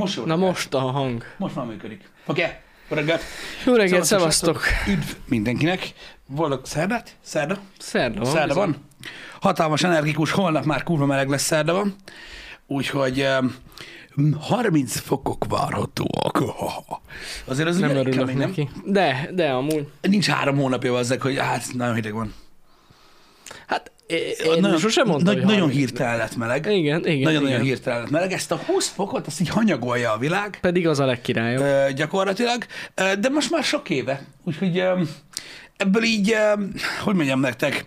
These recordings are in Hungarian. Most na most a hang. Most már működik. Oké? Okay. Jó reggelt! Jó reggelt, szevasztok! Üdv mindenkinek! Boldog szerdát! Szerda? Szerda van. Hatalmas, energikus, holnap már kurva meleg lesz szerdában. Úgyhogy 30 fokok várhatóak. Azért az nem örülök kemény, neki. Nem? De amúgy. Nincs 3 hónapja azzal, hogy hát nagyon hideg van. Hát én sosem mondtam, nagyon hirtelen lett meleg. Igen. Nagyon-nagyon hirtelen lett meleg. Ezt a 20 fokot, azt így hanyagolja a világ. Pedig az a legkirályabb. Gyakorlatilag. De most már sok éve. Úgyhogy ebből így, hogy mondjam nektek,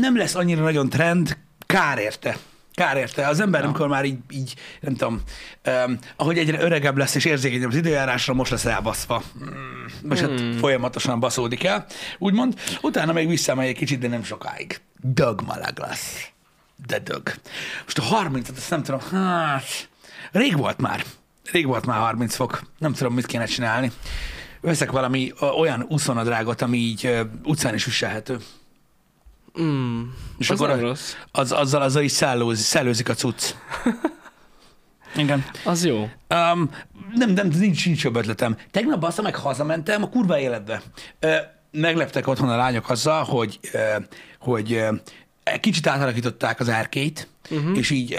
nem lesz annyira nagyon trend, kár érte. Kár érte. Az ember, amikor már így nem tudom, ahogy egyre öregebb lesz és érzékenyebb az időjárásra, most lesz elbaszva. Most hát folyamatosan baszódik el, úgymond. Utána még visszamegy egy kicsit, de nem sokáig. Dögmalag lesz. De dög. Most a 30-at, azt nem tudom, hát... Rég volt már 30 fok. Nem tudom, mit kéne csinálni. Veszek valami olyan úszonadrágot, ami így utcán is viselhető. És az akkor azzal is szellőzik a cucc. Igen. Az jó. Nem, nincs jobb ötletem. Tegnap bassza meg hazamentem a kurva életbe. Megleptek otthon a lányok azzal, hogy kicsit átalakították az árkét, és így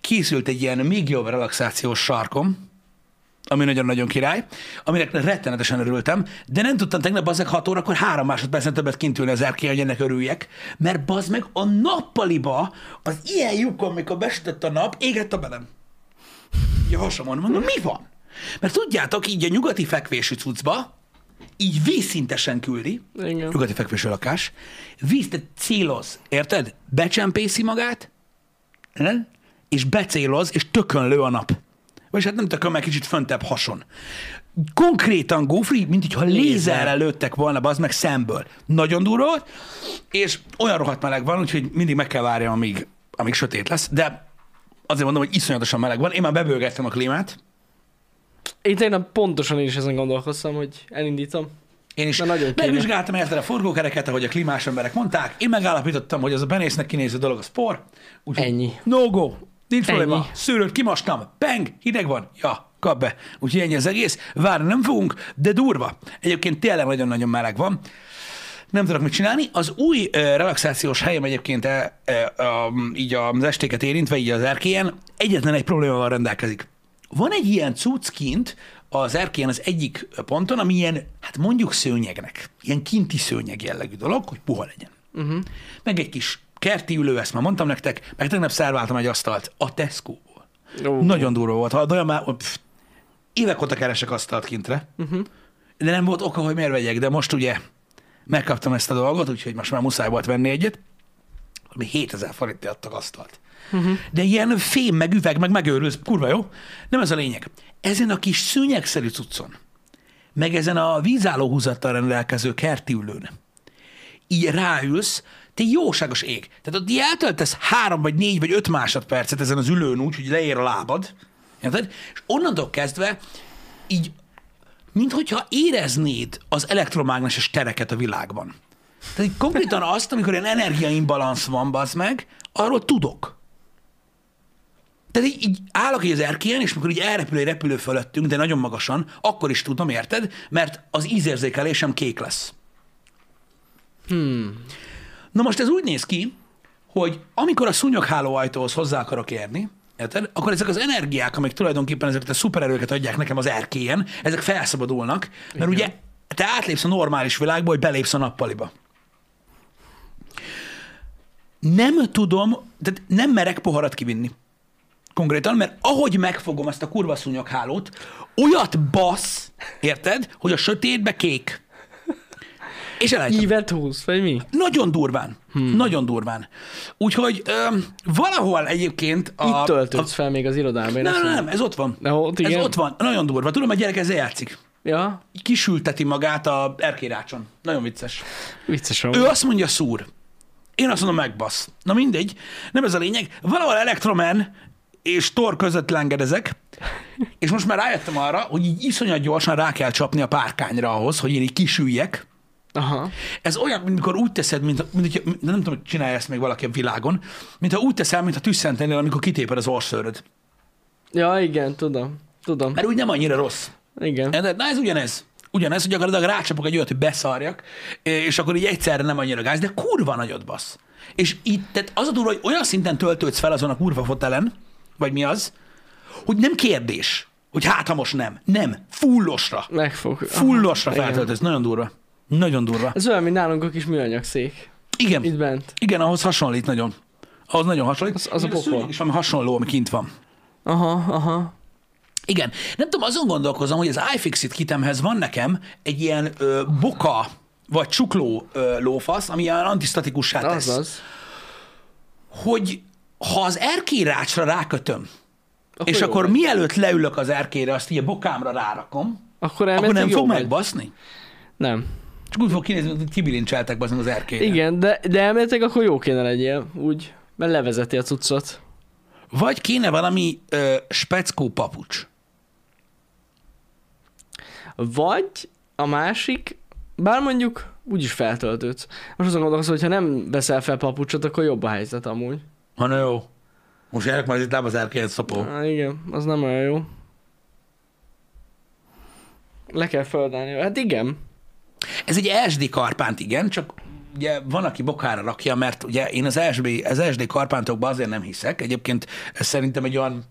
készült egy ilyen még jobb relaxációs sarkom, ami nagyon-nagyon király, aminek rettenetesen örültem, de nem tudtam tegnap bazdmeg 6 órakor 3 másodpercen többet kint ülni az erkély, hogy ennek örüljek, mert bazdmeg a nappaliba az ilyen lyukon, mikor besütött a nap, égett a belem. Ugye hasamon mondom, mi van? Mert tudjátok, így a nyugati fekvésű cuccba így vízszintesen küldi, igen. Nyugati fekvésű lakás, víztet céloz, érted? Becsempészi magát, és becéloz, és tökönlő a nap. Vagyis hát nem tököm, mert kicsit föntebb hason. Konkrétan gófri, mint hogyha lézerrel lőttek volna, az meg szemből. Nagyon durva volt, és olyan rohadt meleg van, úgyhogy mindig meg kell várjam, amíg sötét lesz, de azért mondom, hogy iszonyatosan meleg van. Én már bebőgettem a klímát. Én tegnap pontosan én is ezen gondolkoztam, hogy elindítom. Én is megvizsgáltam érted a forgókereket, ahogy a klímás emberek mondták. Én megállapítottam, hogy az a benésznek kinéző dolog az por. Úgyhogy ennyi. No go. Nincs probléma. Szőlőt kimostam. Peng, hideg van. Ja, kap be. Úgyhogy ennyi az egész. Várni nem fogunk, de durva. Egyébként tényleg nagyon-nagyon meleg van. Nem tudok mit csinálni. Az új relaxációs helyem egyébként így az estéket érintve, így az erkélyen, egyetlen egy problémával rendelkezik. Van egy ilyen cucc kint az erkélyen az egyik ponton, ami ilyen, hát mondjuk szőnyegnek, ilyen kinti szőnyeg jellegű dolog, hogy puha legyen. Uh-huh. Meg egy kis kerti ülő, ezt már mondtam nektek, meg tegnap szerváltam egy asztalt a Tesco-ból. Nagyon durva volt. Olyan már, évek óta keresek asztalt kintre, de nem volt oka, hogy miért vegyek, de most ugye megkaptam ezt a dolgot, úgyhogy most már muszáj volt venni egyet, ami 7000 forintért adtak asztalt. De ilyen fém, meg üveg, meg megőrülsz, kurva jó. Nem ez a lényeg. Ezen a kis szőnyegszerű cuccon, meg ezen a vízállóhúzattal rendelkező kerti ülőn, így ráülsz, te jóságos ég. Tehát ott így eltöltesz 3 vagy 4 vagy 5 másodpercet ezen az ülőn úgy, hogy leér a lábad, érted? És onnantól kezdve így, minthogyha éreznéd az elektromágneses tereket a világban. Tehát így konkrétan azt, amikor ilyen energiaimbalansz van, bazd meg, arról tudok. Tehát így állok így az erkélyen, és mikor így elrepül egy repülő fölöttünk, de nagyon magasan, akkor is tudom, érted? Mert az ízérzékelésem kék lesz. Na most ez úgy néz ki, hogy amikor a szúnyoghálóajtóhoz hozzá akarok érni, érted? Akkor ezek az energiák, amik tulajdonképpen ezeket a szupererőket adják nekem az erkélyen, ezek felszabadulnak, mert ugye te átlépsz a normális világba, hogy belépsz a nappaliba. Nem tudom, tehát nem merek poharat kivinni. Konkrétan, mert ahogy megfogom ezt a kurva szúnyoghálót, olyat bassz, érted, hogy a sötétbe kék. És elejtem. Ívet húz, vagy mi? Nagyon durván. Nagyon durván. Úgyhogy valahol egyébként... Itt töltődsz fel még az irodában. Nem, ez ott van. Ez ott van. Nagyon durva. Tudom, a gyerek ezzel játszik. Ja. Kisülteti magát a erkérácson. Nagyon vicces. Vicces. Ő azt mondja szúr. Én azt mondom megbasz. Na mindegy. Nem ez a lényeg. Valahol Electroman és Thor között lengedezek, és most már rájöttem arra, hogy így iszonyat gyorsan rá kell csapni a párkányra ahhoz, hogy én így kisüljek. Aha. Ez olyan, amikor úgy teszed, mint nem tudom, hogy csinálja ezt még valaki a világon, mintha úgy teszel, mintha tüsszentenél, amikor kitéped az orszőröd. Ja, igen, tudom. Mert úgy nem annyira rossz. Igen. Na ez ugyanez. Ugyanez, hogy gyakorlatilag rácsapok egy olyat, hogy beszarjak, és akkor így egyszerre nem annyira gáz, de kurva nagyot bassz. És itt, tehát az a durva, hogy olyan szinten töltődsz fel azon a kurva fotelen, vagy mi az, hogy nem kérdés, hogy hát ha most nem. Nem. Fullosra. Fullosra feltöltesz. Nagyon durva. Nagyon durva. Ez olyan, mint nálunk a kis műanyag szék. Igen. Itt bent. Igen, ahhoz hasonlít nagyon. Ahhoz nagyon hasonlít. Az a pokol. És ami hasonló, ami kint van. Aha. Igen. Nem tudom, azon gondolkozom, hogy az iFixit kitemhez van nekem egy ilyen boka vagy csukló lófasz, ami ilyen antisztatikussá tesz. Azaz. Hogy ha az erkélyrácsra rákötöm, akkor és akkor mielőtt leülök az erkére, azt így a bokámra rárakom, akkor nem fog megbaszni? Nem. Csak úgy fog kinézni, hogy kibilincseltek baszni az erkére. Igen, de elméletek akkor jó kéne legyél, úgy, mert levezeti a cuccot. Vagy kéne valami speckó papucs. Vagy a másik, bár mondjuk úgyis feltöltődsz. Most azon gondolsz, hogy ha nem veszel fel papucsot, akkor jobb a helyzet amúgy. Ha na jó. Most járok már az itt láb az erkélyed szapó. Igen, az nem olyan jó. Le kell földálni. Hát igen. Ez egy SD karpánt, igen, csak ugye van, aki bokára rakja, mert ugye én az SD karpántokban azért nem hiszek. Egyébként ez szerintem egy olyan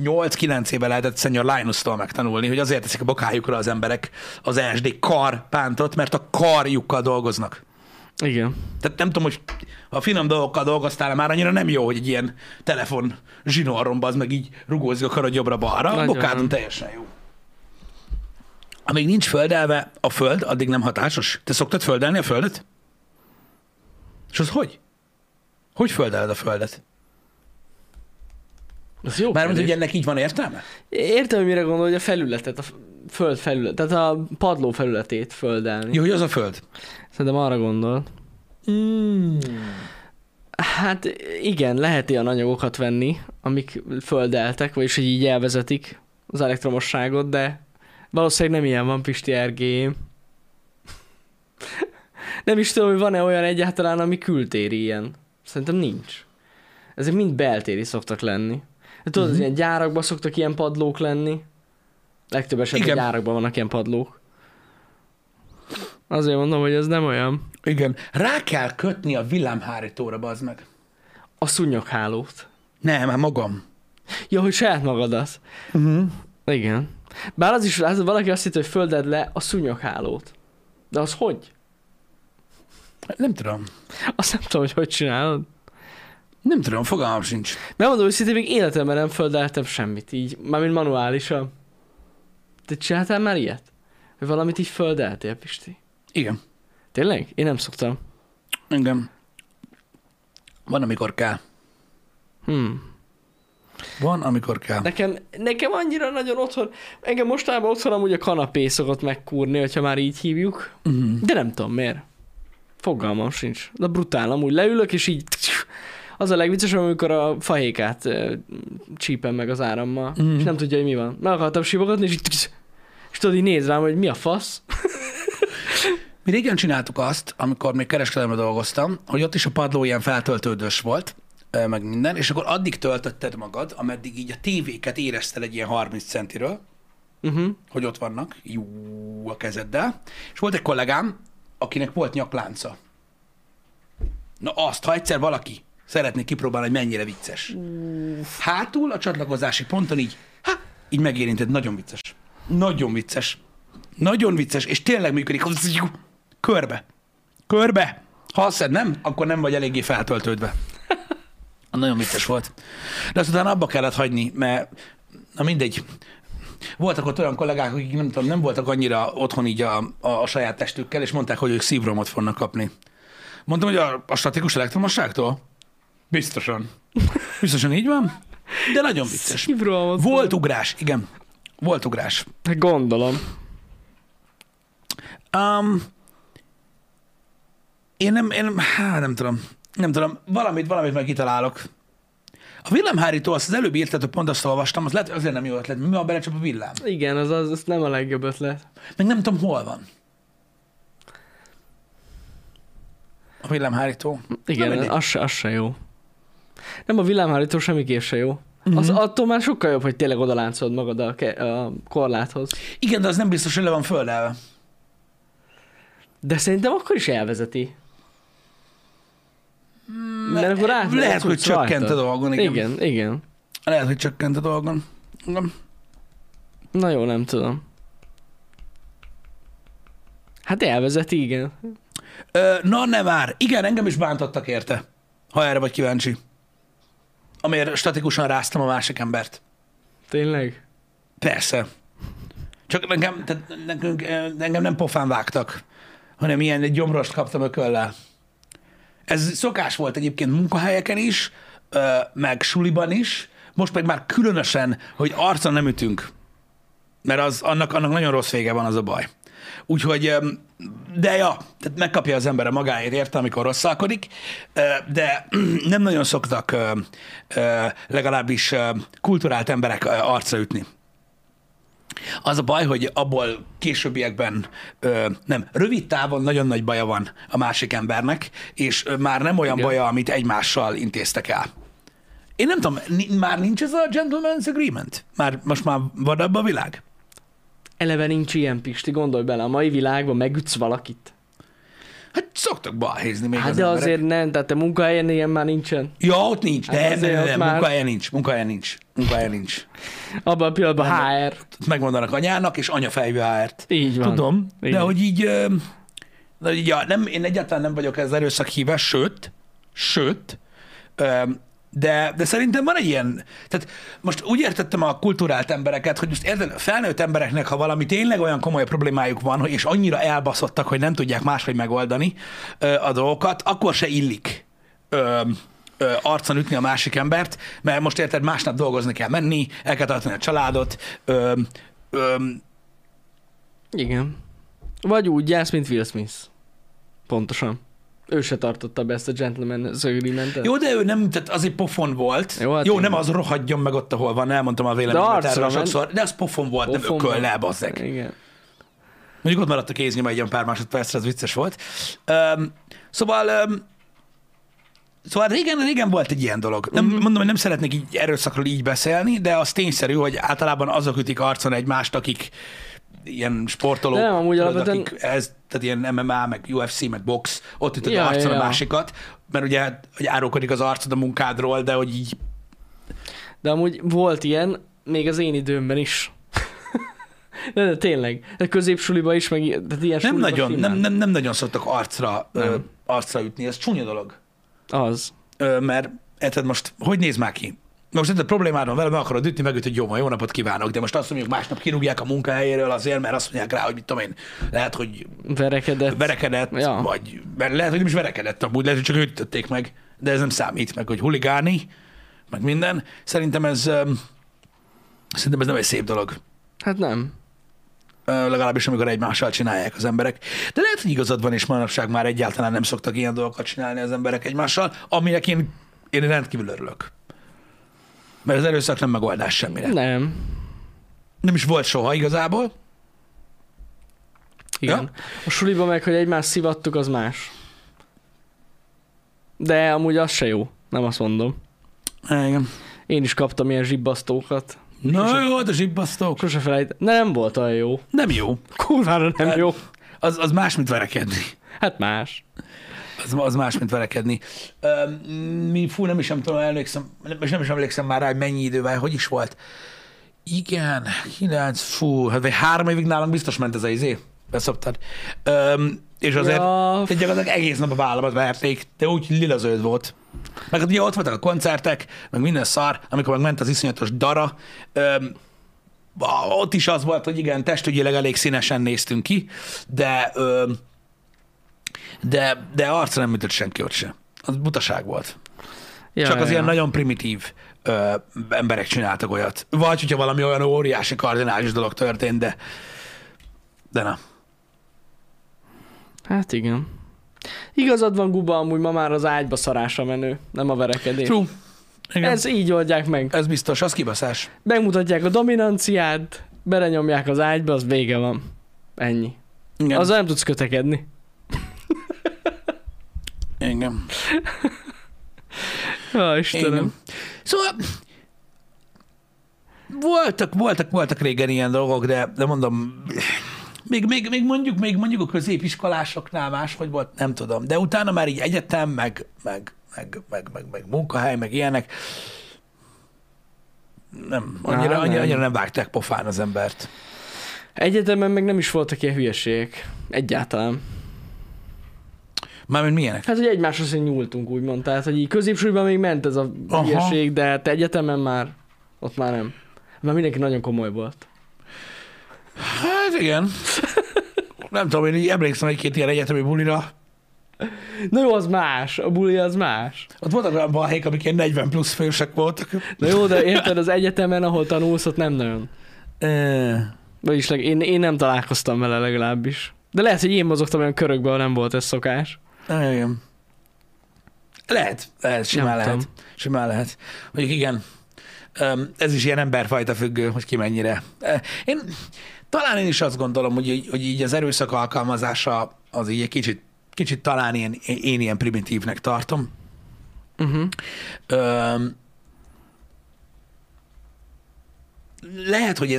8-9 éve lehetett Senior Linus-tól megtanulni, hogy azért teszik a bokájukra az emberek az SD karpántot, mert a karjukkal dolgoznak. Igen. Tehát nem tudom, hogy ha finom dolgokkal dolgoztál, már annyira nem jó, hogy egy ilyen telefon zsinóromba az meg így rugózik a karod jobbra-balra. A bokádon teljesen jó. Amíg nincs földelve a föld, addig nem hatásos. Te szoktad földelni a földet? És az hogy? Hogy földeled a földet? Mármint, hogy ennek így van értelme? Értem, mire gondol, hogy a felületet, a föld felületet, tehát a padló felületét földelni. Jó, hogy az a föld? Szerintem arra gondol. Hát igen, lehet ilyen anyagokat venni, amik földeltek, vagyis hogy így elvezetik az elektromosságot, de valószínűleg nem ilyen van, Pisti RG. Nem is tudom, hogy van-e olyan egyáltalán, ami kültéri ilyen. Szerintem nincs. Ezek mind beltéri szoktak lenni. Hát tudod, ilyen gyárakban szoktak ilyen padlók lenni. Legtöbb esetben igen. Gyárakban vannak ilyen padlók. Azért mondom, hogy ez nem olyan. Igen. Rá kell kötni a villámhárítóra, bazd meg. A szúnyoghálót. Nem, hát magam. Ja, hogy saját magadat. Igen. Bár az is, valaki azt hitt, hogy földed le a szúnyoghálót. De az hogy? Nem tudom. Azt nem tudom, hogy csinálod. Nem tudom, fogalmam sincs. Megmondom, hogy szinte még életemben nem földeltem semmit, így, mármint manuálisan. Te csináltál már ilyet? Hogy valamit így földeltél, Pisti? Igen. Tényleg? Én nem szoktam. Engem. Van, amikor kell. Van, amikor kell. Nekem annyira nagyon otthon, engem mostában otthon amúgy a kanapé szokott megkúrni, hogyha már így hívjuk, de nem tudom miért. Fogalmam sincs. De brutál, amúgy leülök, és így az a legvicces, amikor a fahékát csípem meg az árammal, és nem tudja, hogy mi van. Meg akartam sívogatni, és így és tudod, így néz rám, hogy mi a fasz. Mi régen csináltuk azt, amikor még kereskedelemre dolgoztam, hogy ott is a padló ilyen feltöltődős volt, meg minden, és akkor addig töltötted magad, ameddig így a tévéket érezted egy ilyen 30 centiről, hogy ott vannak, jó a kezeddel, és volt egy kollégám, akinek volt nyaklánca. Na azt, ha egyszer valaki szeretné kipróbálni, hogy mennyire vicces. Hátul a csatlakozási ponton így, így megérinted, nagyon vicces. Nagyon vicces. Nagyon vicces, és tényleg működik. Körbe. Körbe. Ha azt szed nem, akkor nem vagy eléggé feltöltődve. Nagyon vicces volt. De aztán abba kellett hagyni, mert na mindegy. Voltak ott olyan kollégák, akik nem tudom, nem voltak annyira otthon így a saját testükkel, és mondták, hogy ők szívromot fognak kapni. Mondtam, hogy a statikus elektromosságtól? Biztosan. Biztosan így van? De nagyon vicces. Szívromot. Volt ugrás, igen. Volt ugrás. Gondolom. Én nem tudom. Nem tudom, valamit meg kitalálok. A villámhárító, azt az előbb írtad, hogy pont azt olvastam, az lehet, azért nem jó ötlet, mi van belecsap a villám. Igen, az nem a legjobb ötlet. Meg nem tudom, hol van. A villámhárító. Igen, az se jó. Nem, a villámhárító semmiképp se jó. Az attól már sokkal jobb, hogy tényleg oda láncolod magad a korláthoz. Igen, de az nem biztos, hogy le van földelve. De szerintem akkor is elvezeti. Mert akkor lehet, hogy csökkent a dolgon. Igen. Lehet, hogy csökkent a dolgon. Igen. Na jó, nem tudom. Hát elvezeti, igen. Na ne várj. Igen, engem is bántottak érte, ha erre vagy kíváncsi. Amiért statikusan ráztam a másik embert. Tényleg? Persze. Csak engem nem pofán vágtak, hanem ilyen egy gyomrost kaptam ököllel. Ez szokás volt egyébként munkahelyeken is, meg suliban is, most pedig már különösen, hogy arcon nem ütünk. Mert az, annak nagyon rossz vége van, az a baj. Úgyhogy, de ja, tehát megkapja az ember a magáért érte, amikor rosszalkodik, de nem nagyon szoktak legalábbis kulturált emberek arcra ütni. Az a baj, hogy abból későbbiekben nem, rövid távon nagyon nagy baja van a másik embernek, és már nem olyan baja, amit egymással intéztek el. Én nem tudom, már nincs ez a gentleman's agreement? Most már vadabb a világ? Eleve nincs ilyen, Pisti, gondolj bele, a mai világban megütsz valakit. Hát szoktak balhézni még hát az emberek. Hát de azért nem, tehát a munkahelyen ilyen már nincsen. Ja, ott nincs, hát nem, munkahelyen nincs. Abban a pillanatban HR. Megmondanak anyának és anyafejű HR-t. Így van. Tudom, így. De én egyáltalán nem vagyok ez erőszakhíves, sőt, de szerintem van egy ilyen, tehát most úgy értettem a kulturált embereket, hogy most felnőtt embereknek, ha valami tényleg olyan komoly problémájuk van, és annyira elbaszottak, hogy nem tudják máshogy megoldani a dolgokat, akkor se illik arcon ütni a másik embert, mert most érted, másnap dolgozni kell menni, el kell tartani a családot. Igen. Vagy úgy jársz, mint Will Smith. Pontosan. Ő se tartotta be ezt a gentleman's agreementet. Jó, de ő nem, tehát az egy pofon volt. Jó, hát nem az rohadjon meg ott, ahol van, elmondtam a véleményet erről sokszor, de az pofon volt, pofon nem ököllel, bazzeg. Igen. Mondjuk ott maradt a kéznyom egy olyan pár másodpercre, az vicces volt. Szóval régen volt egy ilyen dolog. Nem, mondom, hogy nem szeretnék így erőszakról így beszélni, de az tényszerű, hogy általában azok ütik arcon egymást, akik ilyen sportolók, nem, amúgy alapvetően... tehát ilyen MMA, meg UFC, meg box, ott ütöd arcon a másikat, mert ugye hogy árulkodik az arcod a munkádról, de hogy így... De amúgy volt ilyen, még az én időmben is. de tényleg, de középsuliban is, meg ilyen nem nagyon, nem nagyon szoktak arcra ütni, ez csúnya dolog. Az. Mert érted most, hogy néz már ki? Most a problémád van vele, meg akarod ütni, megüt, hogy jó napot kívánok, de most azt mondjuk, másnap kirúgják a munkahelyéről azért, mert azt mondják rá, hogy mit tudom én, lehet, hogy verekedett ja. Vagy lehet, hogy nem is verekedett, amúgy lehet, hogy csak ütötték meg, de ez nem számít meg, hogy huligáni, meg minden. Szerintem ez nem egy szép dolog. Hát nem. Legalábbis amikor egymással csinálják az emberek. De lehet, hogy igazad van, és manapság már egyáltalán nem szoktak ilyen dolgokat csinálni az emberek egymással, aminek én rendkívül örülök. Mert az erőszak nem megoldás semmire. Nem. Nem is volt soha igazából. Igen. Ja? A suliban meg, hogy egymást szivattuk, az más. De amúgy az se jó. Nem azt mondom. Igen. Én is kaptam ilyen zsibbasztókat. Na jó, a zsibbasztók. Sose felejtem. Nem volt olyan jó. Nem jó. Kurvára nem jó. Az más, mint verekedni. Hát más. Az más, mint verekedni. Nem is emlékszem már rá, hogy mennyi idővel, hogy is volt. Igen, 3 évig nálunk biztos ment ez a izé. Beszoptad. És azért gyakorlatilag egész nap a vállamat verték, de úgy lilazöld volt. Meg ugye ott voltak a koncertek, meg minden szar, amikor meg ment az iszonyatos dara. Ott is az volt, hogy igen, testügyileg elég színesen néztünk ki, de arcra nem ütött senki ott sem. Az butaság volt. Ja, csak az ilyen nagyon primitív emberek csináltak olyat. Vagy hogyha valami olyan óriási kardinális dolog történt, de na. Hát igen. Igazad van, Guba, amúgy ma már az ágyba szarása menő, nem a verekedés. True. Igen. Ez így oldják meg. Ez biztos, az kibaszás. Megmutatják a dominanciát, belenyomják az ágyba, az vége van. Ennyi. Igen. Azzal nem tudsz kötekedni. Engem. Istenem. Szóval Voltak régen ilyen dolgok, de mondom, még mondjuk a középiskolásoknál máshogy volt, nem tudom. De utána már így egyetem, meg munkahely, meg ilyenek. Nem, annyira nem vágták pofán az embert. Egyetemen meg nem is voltak ilyen hülyeségek. Egyáltalán. Mármint milyenek? Hát, hogy egymáshoz nyúltunk, úgymond. Tehát, hogy így középsúlyban még ment ez a hülyeség, de hát egyetemen már, ott már nem. Már mindenki nagyon komoly volt. Hát igen. Nem tudom, én így emlékszem egy-két ilyen egyetemi bulira. Na jó, az más. A buli az más. Ott voltak olyan balhék, amik ilyen 40 plusz fősek voltak. Na jó, de érted, az egyetemen, ahol tanulsz, ott nem nagyon. Vagyis én nem találkoztam vele legalábbis. De lehet, hogy én mozogtam olyan körökbe, ahol nem volt ez szokás. Na, igen. Simán lehet. Mondjuk igen. Ez is ilyen emberfajta függő, hogy ki mennyire. Talán én is azt gondolom, hogy így az erőszak alkalmazása az így egy kicsit talán én ilyen primitívnek tartom. Uh-huh. Lehet, hogy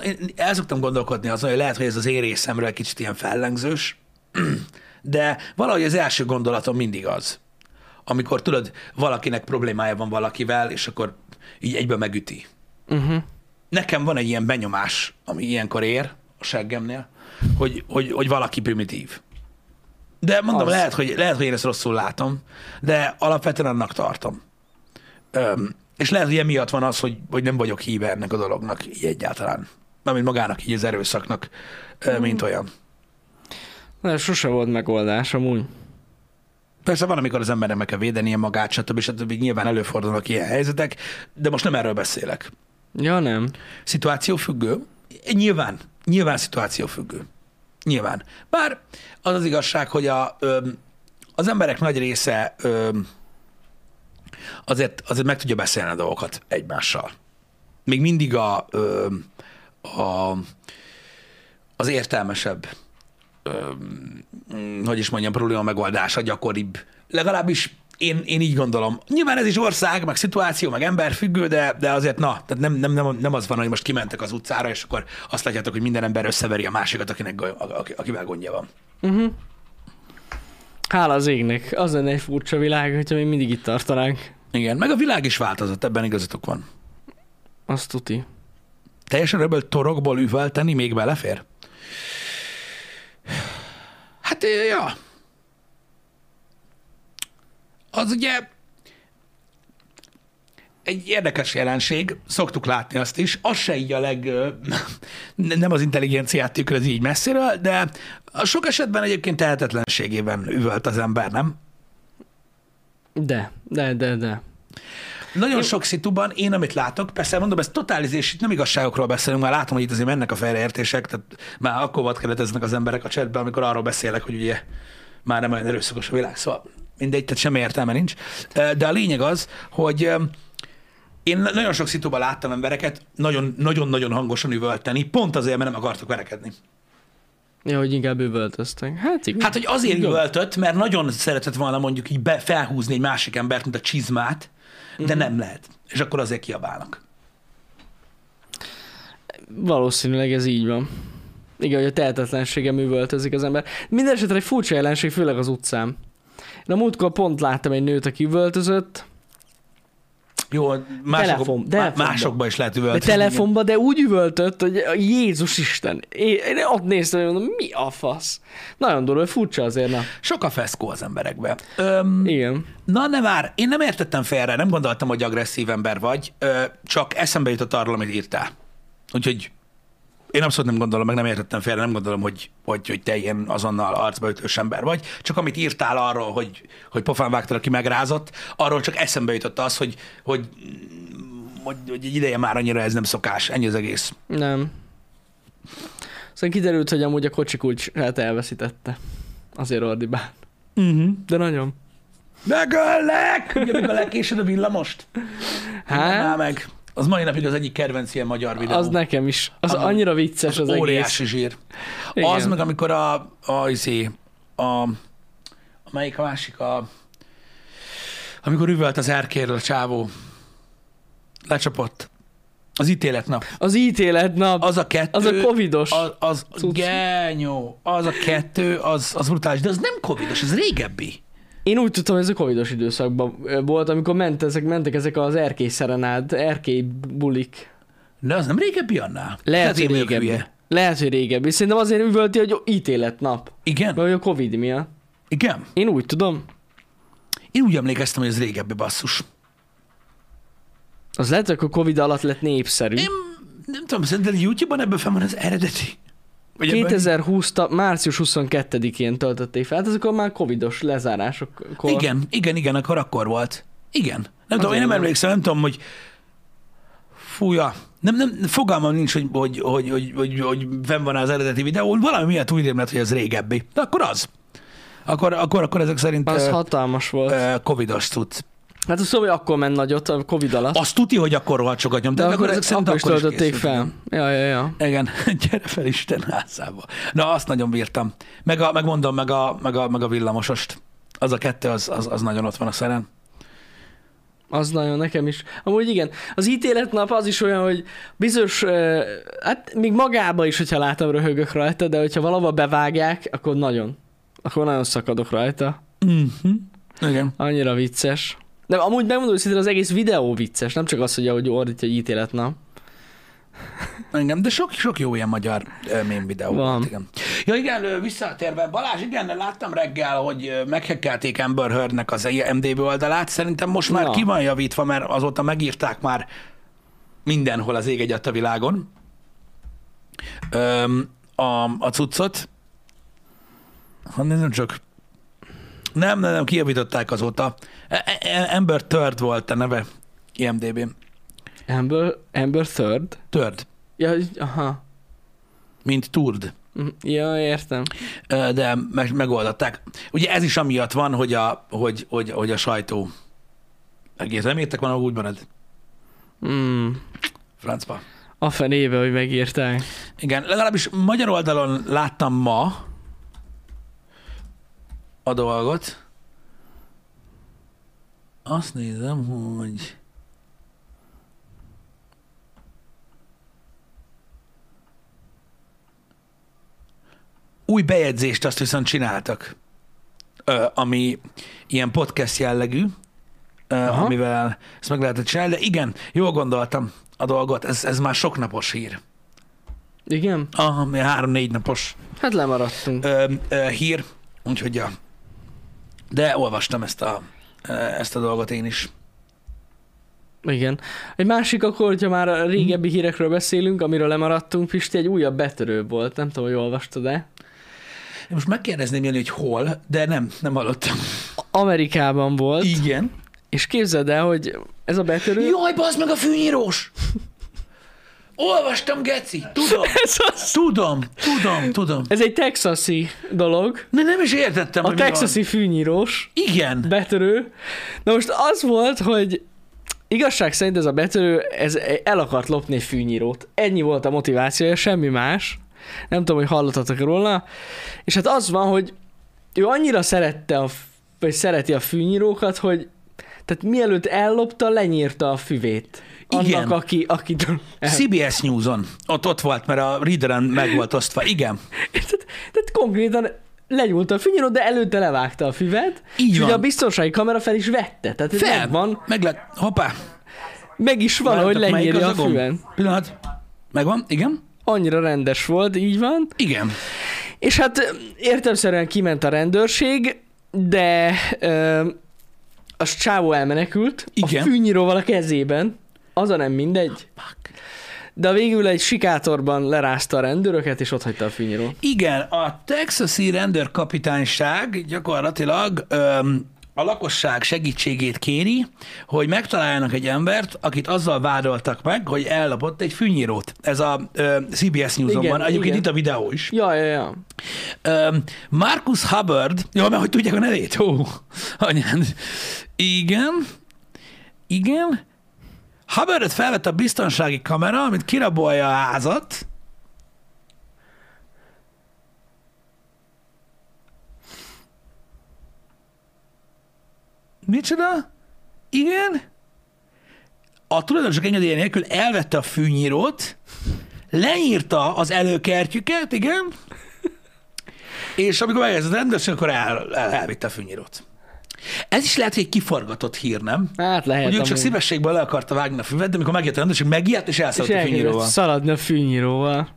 én el szoktam gondolkodni azon, hogy lehet, hogy ez az én részemről kicsit ilyen fellengzős, de valahogy az első gondolatom mindig az, amikor tudod, valakinek problémája van valakivel, és akkor így egyben megüti. Uh-huh. Nekem van egy ilyen benyomás, ami ilyenkor ér a seggemnél, hogy valaki primitív. De mondom, lehet, hogy én ezt rosszul látom, de alapvetően annak tartom. És lehet, hogy emiatt van az, hogy nem vagyok híve ennek a dolognak így egyáltalán. Mármint magának így az erőszaknak, mint olyan. De sose volt megoldás amúgy. Persze van, amikor az embernek meg kell védenie magát, stb. Nyilván előfordulnak ilyen helyzetek, de most nem erről beszélek. Ja, nem. Szituáció függő? Nyilván szituáció függő. Nyilván. Bár az az igazság, hogy az emberek nagy része azért meg tudja beszélni a dolgokat egymással. Még mindig az értelmesebb, probléma megoldása gyakoribb. Legalábbis én így gondolom. Nyilván ez is ország, meg szituáció, meg ember függő, de azért tehát nem az van, hogy most kimentek az utcára, és akkor azt látjátok, hogy minden ember összeveri a másikat, akivel gondja van. Uh-huh. Hála az égnek. Az lenne egy furcsa világ, hogyha még mindig itt tartanánk. Igen, meg a világ is változott, ebben igazatok van. Azt tuti. Teljesen ebből torokból üvölteni még belefér? Hát, ja. Az ugye egy érdekes jelenség, szoktuk látni azt is, az se így a nem az intelligenciát tükröz így messziről, de sok esetben egyébként tehetetlenségében üvölt az ember, nem? De. Nagyon sok szituban én, amit látok, persze mondom, ez totális, nem igazságokról beszélünk, már látom, hogy itt azért mennek a félreértések, tehát már akkor vadkereteznek az emberek a chatben, amikor arról beszélek, hogy ugye már nem olyan erőszakos a világ, szóval mindegy, tehát semmi értelme nincs. De a lényeg az, hogy én nagyon sok szituban láttam embereket nagyon-nagyon hangosan üvölteni, pont azért, mert nem akartak verekedni. Ja, hogy inkább üvöltöztek. Hát, hogy azért üvöltött, mert nagyon szeretett volna mondjuk így felhúzni egy másik embert, mint a csizmát, de nem lehet. És akkor azért kiabálnak. Valószínűleg ez így van. Igen, hogy a tehetetlenségem üvöltözik az ember. Mindenesetre egy furcsa jelenség, főleg az utcán. Na, múltkor pont láttam egy nőt, aki üvöltözött. Jó, másokba is lehet üvöltözni. Telefonba, de úgy üvöltött, hogy Jézus Isten. Én ott néztem, hogy mondom, mi a fasz? Nagyon durva, furcsa azért. Na. Sok a feszkó az emberekben. Igen. Na, ne várj, én nem értettem félre, nem gondoltam, hogy agresszív ember vagy, csak eszembe jutott arról, amit írtál. Úgyhogy én abszolút nem gondolom, meg nem értettem félre, nem gondolom, hogy te ilyen azonnal arcbeütős ember vagy. Csak amit írtál arról, hogy pofán vágtad, aki megrázott, arról csak eszembe jutott az, hogy egy ideje már annyira ez nem szokás. Ennyi az egész. Nem. Szóval kiderült, hogy amúgy a kocsikulcsát elveszítette. Azért ordibán. Uh-huh. De nagyon. Megöllek! Ugye, amikor lekésed a villamost? Hát? Meg. Az mai napig az egyik kedvenc ilyen magyar videó. Az nekem is. Az annyira vicces az egész. Óriási zsír. Igen. Az meg, amikor melyik a másik, amikor üvölt az erkéről a csávó. Lecsapott. Az ítéletnap. Az ítéletnap. Az a kettő. Az a covidos. Az genyó. Az a kettő, az brutális, de az nem covidos, ez régebbi. Én úgy tudtam, hogy ez a covidos időszakban volt, amikor mentek ezek az erkély szerenád, erkély bulik. De az nem régebbi annál? Lehet, hogy régebbi. Szerintem azért üvölti, hogy ítéletnap. Igen. Vagy a Covid miatt. Igen. Én úgy tudom. Én úgy emlékeztem, hogy ez régebbi, basszus. Az lehet, hogy a Covid alatt lett népszerű. Én nem tudom, szerintem YouTube-ban ebből fenn van az eredeti. Vagy 2020. Március 22-én töltötték fel. Hát ez akkor már covidos lezárásokkor. Igen, akkor volt. Igen. Nem tudom, én nem emlékszem, nem tudom, hogy fúja. Nem, fogalmam nincs, hogy fenn van az eredeti videón. Valami miatt úgy lett, hogy ez régebbi. De akkor az. Akkor ezek szerint... Az hatalmas volt. Covidos tudsz. Hát szóval, hogy akkor ment nagyot a Covid alatt. Azt tudni, hogy akkor volt sokat nyomták. De akkor ezek akkor is töltötték fel. Ja. Igen, gyere fel Isten házába. Na, azt nagyon bírtam. Meg a villamosost. Az a kettő, az nagyon ott van a szeren. Az nagyon, nekem is. Amúgy igen, az ítéletnap az is olyan, hogy bizonyos, hát még magába is, hogyha látom, röhögök rajta, de hogyha valahol bevágják, akkor nagyon szakadok rajta. Mm-hmm. Igen. Annyira vicces. De amúgy megmondom, hogy az egész videó vicces, nem csak az, hogy ahogy ordítja, hogy ítéletnap. Engem, de sok jó ilyen magyar mém videó volt, igen. Ja igen, visszatérve, Balázs, igen, láttam reggel, hogy meghekkelték Amber Heardnek az IMDb oldalát, szerintem most már ki van javítva, mert azóta megírták már mindenhol az ég egyet a világon a cuccot. Ha nézzem csak. Nem, kijavították azóta. Amber Third volt a neve IMDb-n. Amber Third? Third. Ja, aha. Mint Turd. Ja, értem. De megoldották. Ugye ez is amiatt van, hogy a sajtó egész reméltek van, ahogy úgy marad. Francba. A fenébe, hogy megírták. Igen, legalábbis magyar oldalon láttam ma a dolgot. Azt nézem, hogy... Új bejegyzést azt viszont csináltak, ami ilyen podcast jellegű, amivel ezt meg lehetett csinálni, de igen, jól gondoltam a dolgot, ez már sok napos hír. Igen? Aha, 3-4 napos. Hát lemaradtunk. Hír, úgyhogy ja. De olvastam ezt a dolgot én is. Igen. Egy másik akkor, hogyha már a régebbi hírekről beszélünk, amiről lemaradtunk, Pisti, egy újabb betörő volt. Nem tudom, hogy olvastad-e. Én most megkérdezném jönni, hogy hol, de nem hallottam. Amerikában volt. Igen. És képzeld el, hogy ez a betörő... Jaj, bassz meg a fűnyírós! Olvastam, geci! Tudom. Ez egy texasi dolog. Nem is értettem, hogy mi van. A texasi fűnyírós. Igen. Betörő. Na most az volt, hogy igazság szerint ez a betörő el akart lopni egy fűnyírót. Ennyi volt a motivációja, semmi más. Nem tudom, hogy hallottatok róla. És hát az van, hogy ő annyira szereti a fűnyírókat, hogy tehát mielőtt ellopta, lenyírta a füvét. Igen. Annak, aki... CBS News-on. Ott volt, mert a Reader-en meg volt osztva. Igen. Tehát konkrétan... Lenyúlt a fűnyírót, de előtte levágta a füvet. Így van. Ugye a biztonsági kamera fel is vette. Tehát fel. Megvan. Hoppá. Meg is van, hogy lenyírja a füven. Pillanat. Megvan, igen. Annyira rendes volt, így van. Igen. És hát értelemszerűen kiment a rendőrség, de a csávó elmenekült. Igen. A fűnyíróval a kezében. Az a nem mindegy. De végül egy sikátorban lerázta a rendőröket, és ott hagyta a fűnyírót. Igen, a texasi rendőrkapitányság gyakorlatilag a lakosság segítségét kéri, hogy megtaláljanak egy embert, akit azzal vádoltak meg, hogy ellopott egy fűnyírót. Ez a CBS News-on, egyébként itt a videó is. Ja. Marcus Hubbard, mert hogy tudják a nevét? Ó, anyád. Igen. Hubbardot felvett a biztonsági kamera, amit kirabolja a házat. Micsoda? Igen? a tulajdonosok engedélye nélkül elvette a fűnyírót, leírta az előkertjüket, igen, és amikor megjelzett rendőrség, akkor elvitte a fűnyírót. Ez is lehet, hogy egy kiforgatott hír, nem? Hát lehet. Hogy ő csak szívességből le akarta vágni a füvet, de amikor megjött a rendőrség, megijedt, és elszaladt a fűnyíróval. Szaladni a fűnyíróval.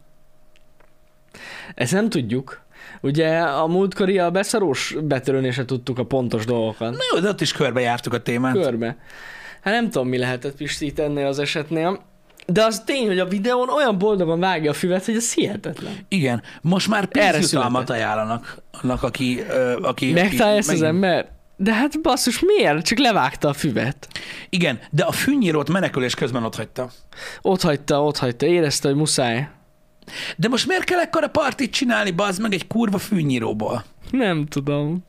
Ezt nem tudjuk. Ugye a múltkori a beszarós betörőnél se tudtuk a pontos dolgokat. Na jó, de ott is körbejártuk a témát. Körbe. Hát nem tudom, mi lehetett Pisti ennél az esetnél. De az tény, hogy a videón olyan boldogan vágja a füvet, hogy ez hihetetlen. Igen. Most már pénzjutalmat ajánlanak annak, aki megtalálja ezt az ember. De hát basszus, miért? Csak levágta a füvet. Igen, de a fűnyírót menekülés közben otthagyta. Otthagyta. Érezte, hogy muszáj. De most miért kell ekkora partit csinálni, bazd meg, egy kurva fűnyíróból? Nem tudom.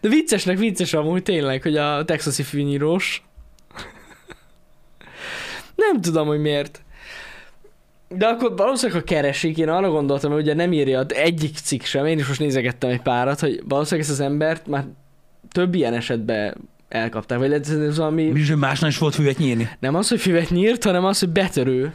De viccesnek vicces amúgy tényleg, hogy a texasi fűnyírós. Nem tudom, hogy miért. De akkor valószínűleg, ha keresik, én arra gondoltam, hogy ugye nem írja egyik cikk sem, én is most nézegettem egy párat, hogy valószínűleg ezt az embert már több ilyen esetben elkapták, vagy lehet ez valami... Bizony másnál is volt füvet nyírni. Nem az, hogy füvet nyírt, hanem az, hogy betörő.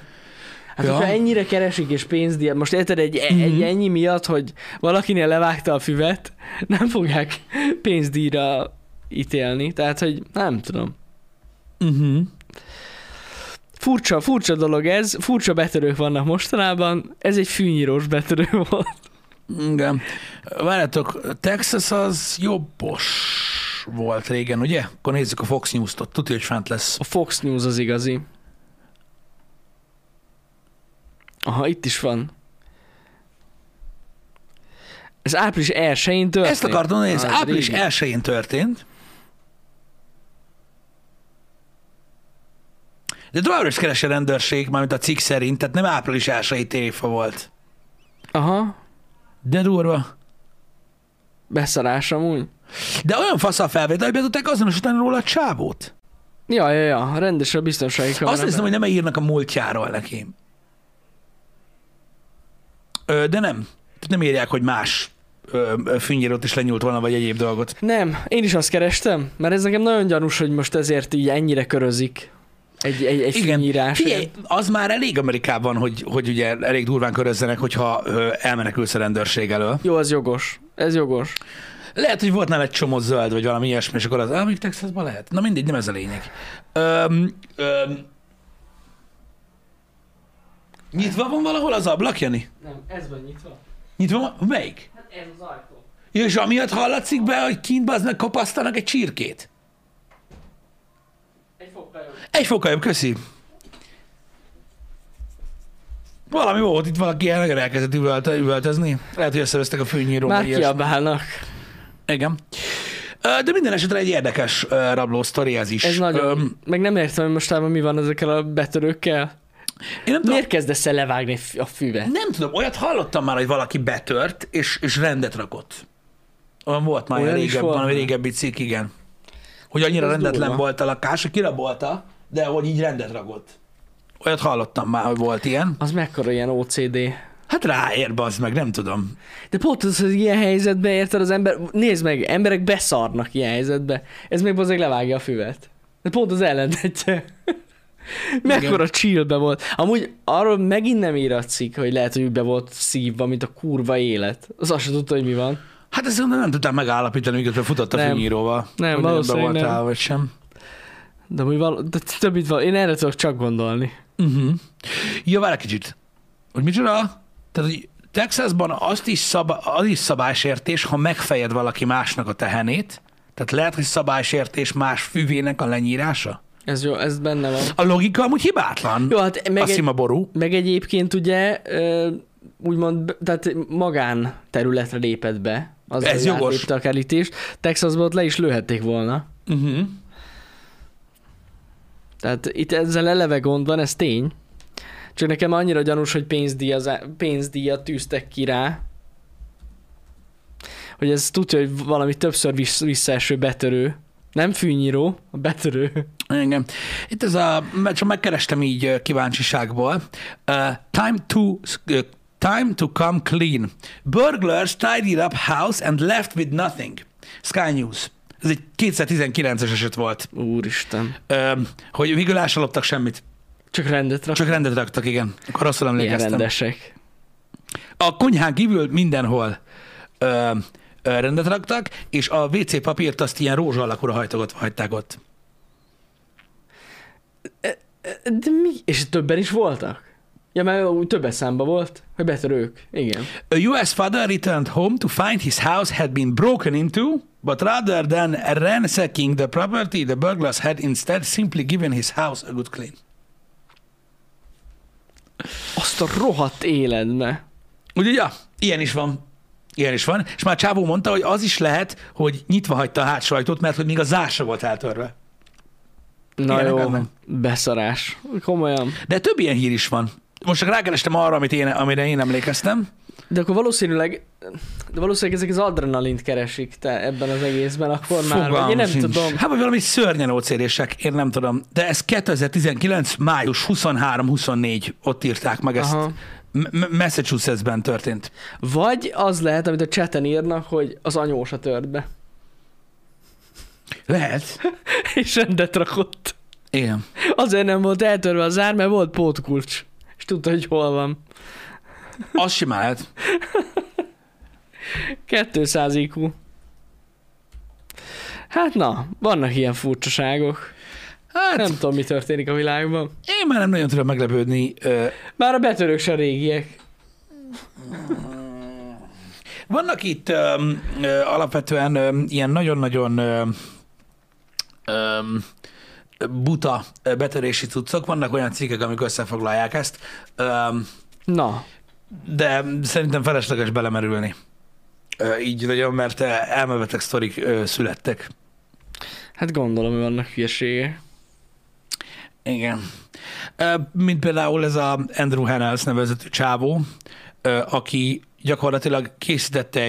Hát, ja. Ha ennyire keresik és pénzdíjat, most érted egy ennyi miatt, hogy valakinél levágta a füvet, nem fogják pénzdíjra ítélni. Tehát, hogy nem tudom. Furcsa dolog ez, furcsa betörők vannak mostanában, ez egy fűnyírós betörő volt. Igen. Várjátok, Texas az jobbos volt régen, ugye? Akkor nézzük a Fox News-t, tudja, hogy fent lesz. A Fox News az igazi. Aha, itt is van. Ez április 1-én történt. Ezt akartam mondani, ez április 1-én történt. De továbbra is keresi a rendőrség, mármint a cikk szerint, tehát nem április 1-i téfa volt. Aha. De durva. Beszarás amúgy. De olyan fasz a felvétel, hogy be tudták azonosítani róla a csábót. Ja, rendes a biztonsági kamerában. Azt hiszem, hogy nem írnak a múltjáról neki. De nem írják, hogy más fűnyírót is lenyúlt volna, vagy egyéb dolgot. Nem, én is azt kerestem, mert ez nekem nagyon gyanús, hogy most ezért így ennyire körözik egy fűnyírás. Figyelj, az már elég Amerikában, hogy ugye elég durván körözzenek, hogyha elmenekülsz a rendőrség elől. Jó, az jogos. Ez jogos. Lehet, hogy volt nem egy csomó zöld, vagy valami ilyesmi, és akkor az mondjuk Texasban lehet. Na mindegy, nem ez a lényeg. Nyitva van valahol az ablak, Jani? Nem, ez van nyitva. Nyitva van? Melyik? Hát ez az ajtó. Ja, és amiatt hallatszik be, hogy kint baznak kopasztanak egy csirkét? Egy fokkal jobb, köszi. Valami volt, itt valaki elkezdett üvöltözni. Lehet, hogy összevesztek a fűnyíróval. Már kiabálnak. Igen. De minden esetre egy érdekes rabló sztori ez is. Ez nagyon. Meg nem értem, hogy mostában mi van ezekkel a betörőkkel. Miért kezdesz el levágni a füvet? Nem tudom, olyat hallottam már, hogy valaki betört, és rendet rakott. Olyan volt már régebbi cikk, igen. Hogy annyira rendetlen volt a lakás, hogy kirabolta, de hogy így rendet rakott. Olyat hallottam már, hogy volt ilyen. Az mekkora ilyen OCD? Hát ráér, bazd meg, nem tudom. De pont az, hogy ilyen helyzetben érted az ember, nézd meg, emberek beszarnak ilyen helyzetben. Ez még bazd meg levágja a füvet. De pont az ellentetje. Mekkora chillbe volt. Amúgy arról megint nem ír a cikk, hogy lehet, hogy be volt szívva, mint a kurva élet. Az azt sem tudta, hogy mi van. Hát ezt nem tudtam megállapítani, miközben futott a fűnyíróval. Nem, valószínűleg nem. Rá, vagy sem. De többit van. Én erre tudok csak gondolni. Ja, várj kicsit. Hogy micsoda? Tehát, hogy Texasban az is szabálysértés, ha megfejed valaki másnak a tehenét. Tehát lehet, hogy szabálysértés más füvének a lenyírása? Ez jó, ez benne van. A logika amúgy hibátlan. Jó, hát meg a szimaború. Meg egyébként ugye, úgymond, tehát magán területre lépett be. Az ez jogos. Átlépte a kerítést. Texasban ott le is lőhették volna. Tehát itt ezzel eleve gond van, ez tény. Csak nekem annyira gyanús, hogy pénzdíjat tűztek ki rá, hogy ez tudja, hogy valami többször visszaeső betörő. Nem fűnyíró, a betörő. Igen. Itt ez a, csak megkerestem így kíváncsiságból. Time to come clean. Burglars tidied up house and left with nothing. Sky News. Ez egy 2019-es eset volt. Úristen. Hogy végül el sem loptak semmit. Csak rendet raktak. Csak rendet raktak, igen. Akkor rosszul emlékeztem. Milyen rendesek. A konyhán kívül mindenhol rendet raktak, és a WC papírt azt ilyen rózsa alakúra hajtogatva hagyták ott. De mi? És többen is voltak? Ja, mert többes számba volt, hogy betörők. Igen. A US father returned home to find his house had been broken into, but rather than ransacking the property, the burglars had instead simply given his house a good clean. Azt a rohadt életbe. Ugye, ja, ilyen is van. Ilyen is van. És már csávó mondta, hogy az is lehet, hogy nyitva hagyta a hátsó ajtót, mert hogy még a zársa volt eltörve. Na ilyenek jó, adnak. Beszarás. Komolyan. De több ilyen hír is van. Most csak rákerestem arra, amire én emlékeztem. De akkor valószínűleg ezek az adrenalint keresik te ebben az egészben, akkor fogalmam már, én nem sincs. Tudom. Hát, vagy valami szörnyen ócérések, én nem tudom. De ez 2019. május 23-24, ott írták meg ezt. Aha. Massachusettsben történt. Vagy az lehet, amit a chaten írnak, hogy az anyósa tört be. Lehet. És rendet rakott. Igen. Azért nem volt eltörve a zár, mert volt pótkulcs. És tudta, hogy hol van. Az simán lehet. 200 IQ. Hát na, vannak ilyen furcsaságok. Hát, nem tudom, mi történik a világban. Én már nem nagyon tudom meglepődni. Már a betörők se régiek. Vannak itt alapvetően ilyen nagyon-nagyon buta betörési cuccok. Vannak olyan cikkek, amik összefoglalják ezt. Na. De szerintem felesleges belemerülni. Így nagyon, mert elmebeteg sztorik születtek. Hát gondolom, hogy vannak hülyeségek. Igen. Mint például ez a Andrew Hennels nevezetű csávó, aki gyakorlatilag készítette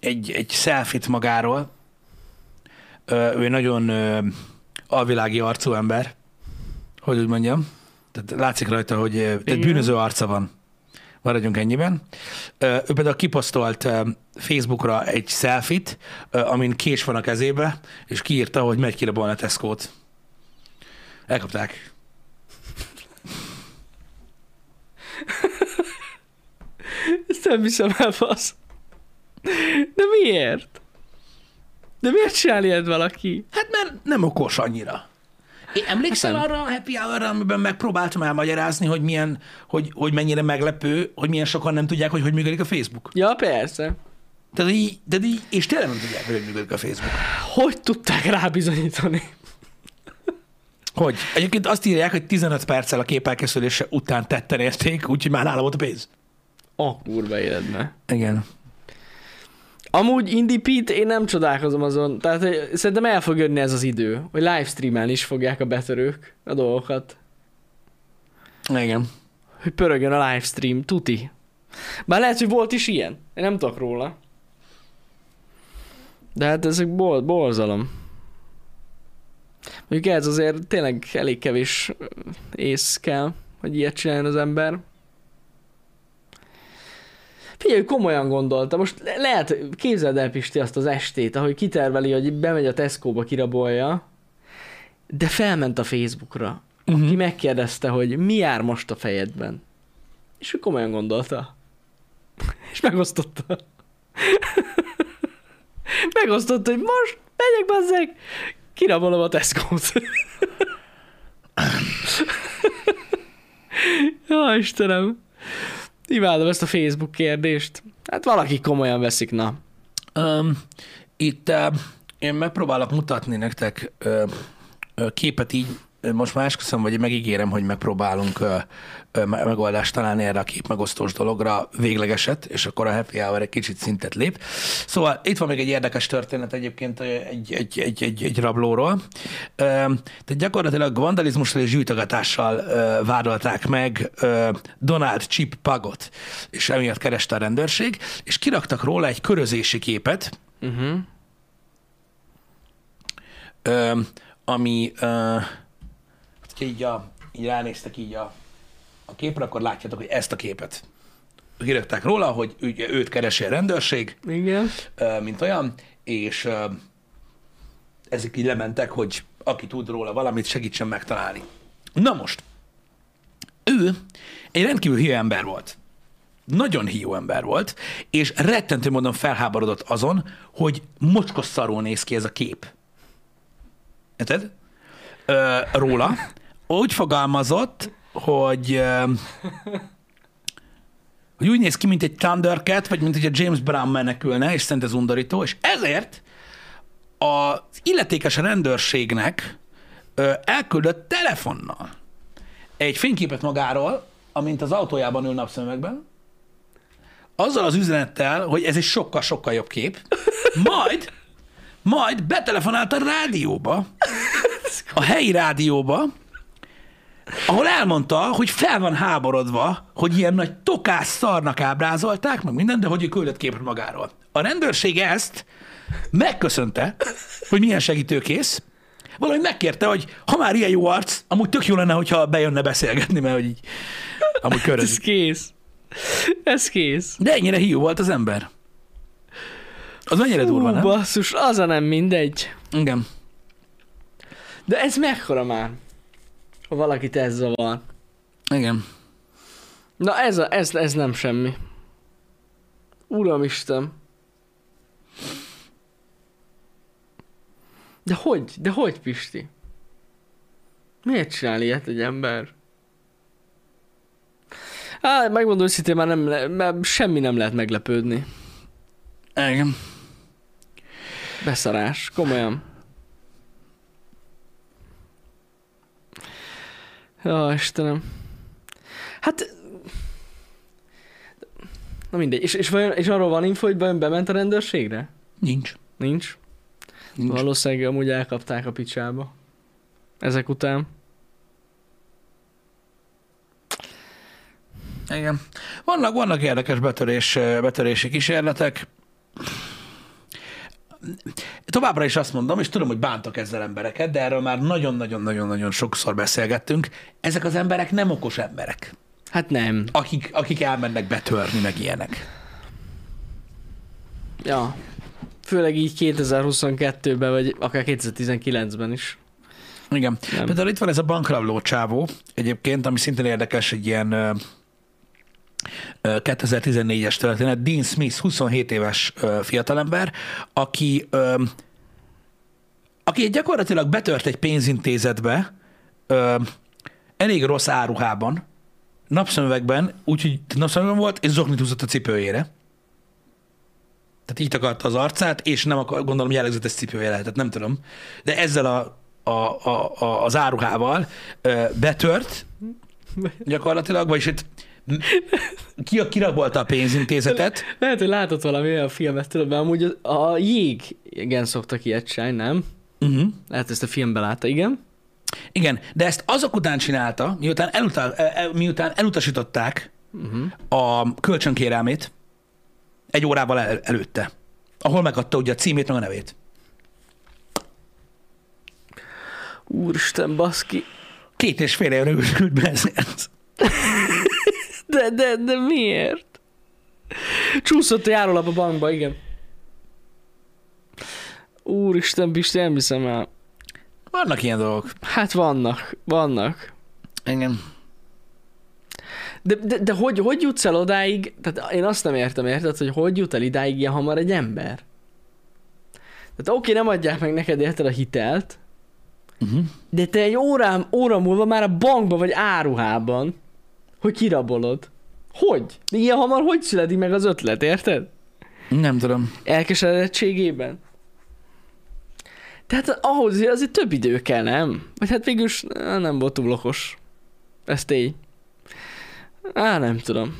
egy selfie-t magáról. Ő nagyon alvilági arcú ember, hogy úgy mondjam. Tehát látszik rajta, hogy tehát bűnöző arca van. Maradjunk ennyiben. Ő például kiposztolt Facebookra egy selfie-t, amin kés van a kezébe, és kiírta, hogy megy kirabolni a Tesco-t. Elkapták. Ezt nem hiszem el, fasz. De miért? De miért csinál ilyet valaki? Hát mert nem okos annyira. Én emlékszel hát arra a happy hour-ra, amiben megpróbáltam elmagyarázni, hogy milyen, hogy mennyire meglepő, hogy milyen sokan nem tudják, hogy működik a Facebook. Ja, persze. De így, és tényleg nem tudják, hogy működik a Facebook. Hogy tudták rábizonyítani? Hogy? Egyébként azt írják, hogy 15 perccel a kép elkészülése után tetten érték, úgyhogy már nála volt a pénz. A kurva életben. Igen. Amúgy Indie Pete, én nem csodálkozom azon. Tehát szerintem el fog jönni ez az idő, hogy livestreamen is fogják a betörők a dolgokat. Igen. Hogy pörögjön a livestream, tuti. Bár lehet, hogy volt is ilyen. Én nem tudok róla. De hát ezek borzalom. Mondjuk ez azért tényleg elég kevés ész kell, hogy ilyet csináljon az ember. Figyelj, komolyan gondolta. Most lehet, képzeld el, Pisti, azt az estét, ahogy kiterveli, hogy bemegy a Tesco-ba, kirabolja, de felment a Facebookra, aki megkérdezte, hogy mi jár most a fejedben. És ő komolyan gondolta. És megosztotta. Megosztotta, hogy most megyek, bazzeg, kirabolom a Tesco-t. Jaj, Istenem. Imádom ezt a Facebook kérdést. Hát valaki komolyan veszik, na. Itt én megpróbálok mutatni nektek képet így, most már esküszöm, vagy megígérem, hogy megpróbálunk megoldást találni erre a képmegosztós dologra, véglegeset, és akkor a happy hour egy kicsit szintet lép. Szóval itt van még egy érdekes történet egyébként egy rablóról. Tehát gyakorlatilag vandalizmussal és gyűjtögatással vádolták meg Donald Chip Pagot, és emiatt kereste a rendőrség, és kiraktak róla egy körözési képet, ami... így ránéztek a képre, akkor látjátok, hogy ezt a képet. hírögták róla, hogy őt keresi a rendőrség, igen, mint olyan, és ezek így lementek, hogy aki tud róla valamit, segítsen megtalálni. Na most, ő egy rendkívül hívő ember volt. Nagyon hívő ember volt, és rettentő módon felháborodott azon, hogy mocskos szarul néz ki ez a kép. Érted? Róla. Úgy fogalmazott, hogy... hogy úgy néz ki, mint egy Thundercat, vagy mint hogy a James Brown menekülne, és szerint ez undorító, és ezért az illetékes rendőrségnek elküldött telefonnal egy fényképet magáról, amint az autójában ül napszemüvegben, azzal az üzenettel, hogy ez egy sokkal-sokkal jobb kép, majd betelefonált a rádióba, a helyi rádióba, ahol elmondta, hogy fel van háborodva, hogy ilyen nagy tokás szarnak ábrázolták, meg minden, de hogy ő küldött képet magáról. A rendőrség ezt megköszönte, hogy milyen segítőkész, valahogy megkérte, hogy ha már ilyen jó arc, amúgy tök jó lenne, hogyha bejönne beszélgetni, mert hogy így amúgy körözik. Ez kész. Ez kész. De ennyire hiú volt az ember. Az mennyire durva, nem? Basszus, az a nem mindegy. Igen. De ez mekkora már? Ha valakit ez zavar. Igen. Na ez nem semmi. Uramisten. De hogy, Pisti? Miért csinál ilyet egy ember? Hát, megmondom őszintén, már semmi nem lehet meglepődni. Igen. Beszarás, komolyan. Ó, Istenem. Hát... Na mindegy. És arról van info, hogy bement a rendőrségre? Nincs. Valószínűleg amúgy elkapták a picsába. Ezek után. Igen. Vannak érdekes betörési kísérletek. Továbbra is azt mondom, és tudom, hogy bántak ezzel embereket, de erről már nagyon-nagyon-nagyon-nagyon sokszor beszélgettünk. Ezek az emberek nem okos emberek. Hát nem. Akik elmennek betörni, meg ilyenek. Ja. Főleg így 2022-ben, vagy akár 2019-ben is. Igen. Nem. Például itt van ez a bankrabló csávó egyébként, ami szintén érdekes, egy ilyen 2014-es történet, Dean Smith, 27 éves fiatalember, aki gyakorlatilag betört egy pénzintézetbe, elég rossz áruhában, napszemüvegben, úgyhogy napszemüvegben volt, és zoknit húzott a cipőjére. Tehát így takarta az arcát, és nem akar, gondolom jellegzetes cipője lehetett, nem tudom. De ezzel az áruhával betört gyakorlatilag, vagyis itt kirabolta a pénzintézetet. Lehet, hogy látott valami olyan filmet, tudod, mert amúgy a jégen szoktak ilyet csinálni, nem? Uh-huh. Lehet, ezt a filmben látta, igen. Igen, de ezt azok után csinálta, miután elutasították a kölcsönkérelmét egy órával előtte, ahol megadta ugye a címét, meg a nevét. Úristen, baszki. 2,5 évre ült be ezért. De miért? Csúszott a járólap a bankba, igen. Úristen, Pisti, nem hiszem el. Vannak ilyen dolgok. Hát vannak. Igen. De hogy jutsz el odáig, tehát én azt nem értem, érted, hogy hogy jut el idáig ilyen hamar egy ember? Tehát oké, nem adják meg neked, érted, a hitelt, de te egy óra múlva már a bankban vagy áruhában, hogy kirabolod. Hogy? De ilyen hamar hogy születik meg az ötlet, érted? Nem tudom. Elkeseredettségében. Tehát ahhoz azért több idő kell, nem? Vagy hát végülis nem volt túl okos. Ez tény. Nem tudom.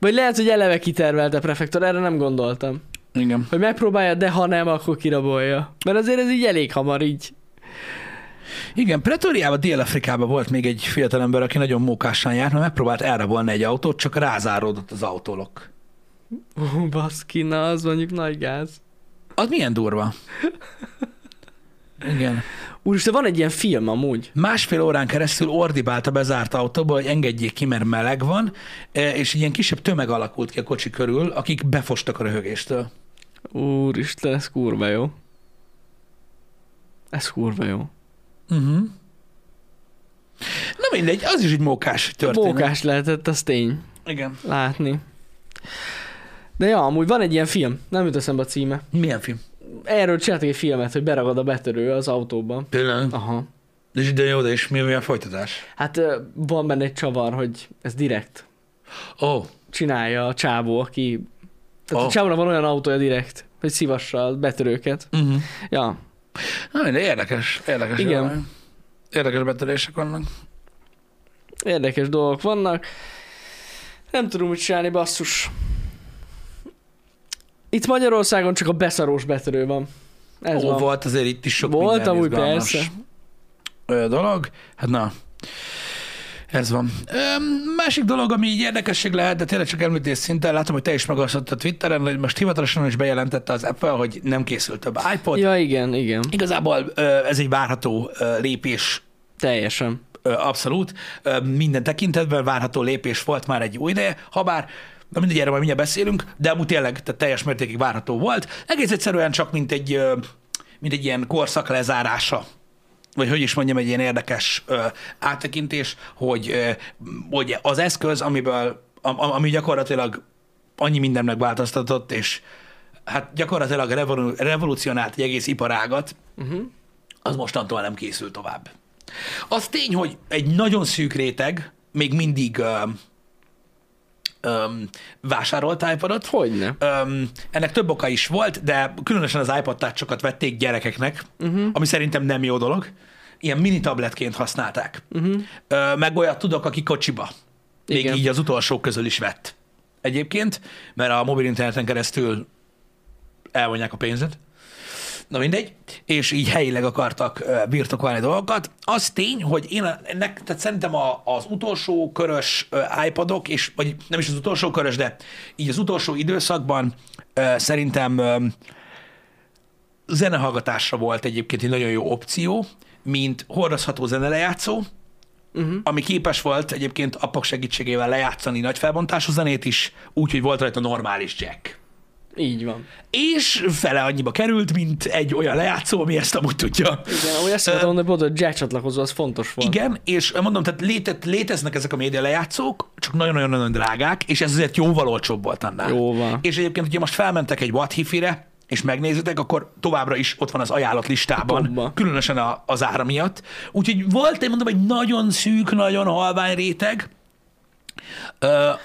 Vagy lehet, hogy eleve kitervelte a prefektor, erre nem gondoltam. Igen. Hogy megpróbálja, de ha nem, akkor kirabolja. Mert azért ez így elég hamar így. Igen, Pretoriában, Dél-Afrikában volt még egy fiatalember, aki nagyon mókássán járt, mert megpróbált elrabolni egy autót, csak rázáródott az autólok. Ó, baszki, na, az mondjuk nagy gáz. Az milyen durva. Igen. Úristen, van egy ilyen film amúgy. Másfél órán keresztül ordibált a bezárt autóba, hogy engedjék ki, mert meleg van, és ilyen kisebb tömeg alakult ki a kocsi körül, akik befostak a röhögéstől. Úristen, ez kurva jó. Ez kurva jó. Uh-huh. Na mindegy, az is egy mókás történet. Mókás lehetett, az tény. Igen. Látni. De ja, amúgy van egy ilyen film, nem jut eszembe a címe. Milyen film? Erről csináltak egy filmet, hogy beragad a betörő az autóban. Tényleg? Aha. És de jó, de és mi a folytatás? Hát van benne egy csavar, hogy ez direkt. Oh. Csinálja a csávó, aki... Tehát a csávóra van olyan autója direkt, hogy szívassa a betörőket. Uh-huh. Ja. Na, de érdekes. Érdekes. Igen. Jól. Érdekes betörések vannak. Érdekes dolgok vannak. Nem tudom, mit csinálni, basszus. Itt Magyarországon csak a beszarós betörő van. Ez van. Volt azért itt is sok volt, minden izgalmas dolog. Hát na, ez van. Másik dolog, ami így érdekesség lehet, de tényleg csak említés szinten, látom, hogy te is megosztottad Twitteren, hogy most hivatalosan is bejelentette az Apple, hogy nem készült több iPod. Ja, igen, igen. Igazából ez egy várható lépés. Teljesen. Abszolút. Minden tekintetben várható lépés volt már egy új ideje, habár na mindegy, erről majd mindjárt beszélünk, de amúgy tényleg tehát teljes mértékig várható volt. Egész egyszerűen csak mint egy ilyen korszak lezárása, vagy hogy is mondjam, egy ilyen érdekes áttekintés, hogy az eszköz, ami gyakorlatilag annyi mindent megváltoztatott, és hát gyakorlatilag revolucionált egy egész iparágat, az mostantól nem készül tovább. Az tény, hogy egy nagyon szűk réteg még mindig... vásárolt iPodot. Hogyne. Ennek több oka is volt, de különösen az iPod Touch-okat vették gyerekeknek, ami szerintem nem jó dolog. Ilyen mini tabletként használták. Meg olyat tudok, aki kocsiba. Még igen. Így az utolsók közül is vett. Egyébként, mert a mobil interneten keresztül elvonják a pénzed. Na mindegy. És így helyileg akartak birtokolni dolgokat. Az tény, hogy tehát szerintem az utolsó körös iPadok, és, vagy nem is az utolsó körös, de így az utolsó időszakban szerintem zenehallgatásra volt egyébként egy nagyon jó opció, mint hordozható zenelejátszó, ami képes volt egyébként appok segítségével lejátszani nagy felbontású zenét is, úgyhogy volt rajta normális jack. Így van. És fele annyiba került, mint egy olyan lejátszó, ami ezt amúgy tudja. Igen, olyan szépen mondani, hogy a jack csatlakozó, az fontos volt. Igen, és mondom, tehát léteznek ezek a média lejátszók, csak nagyon-nagyon drágák, és ez azért jóval olcsóbb volt annál. Jóval. És egyébként, hogyha most felmentek egy Watt Hi-Fi-re, és megnézitek, akkor továbbra is ott van az ajánlat listában, különösen az ára miatt. Úgyhogy volt, én mondom, egy nagyon szűk, nagyon halvány réteg.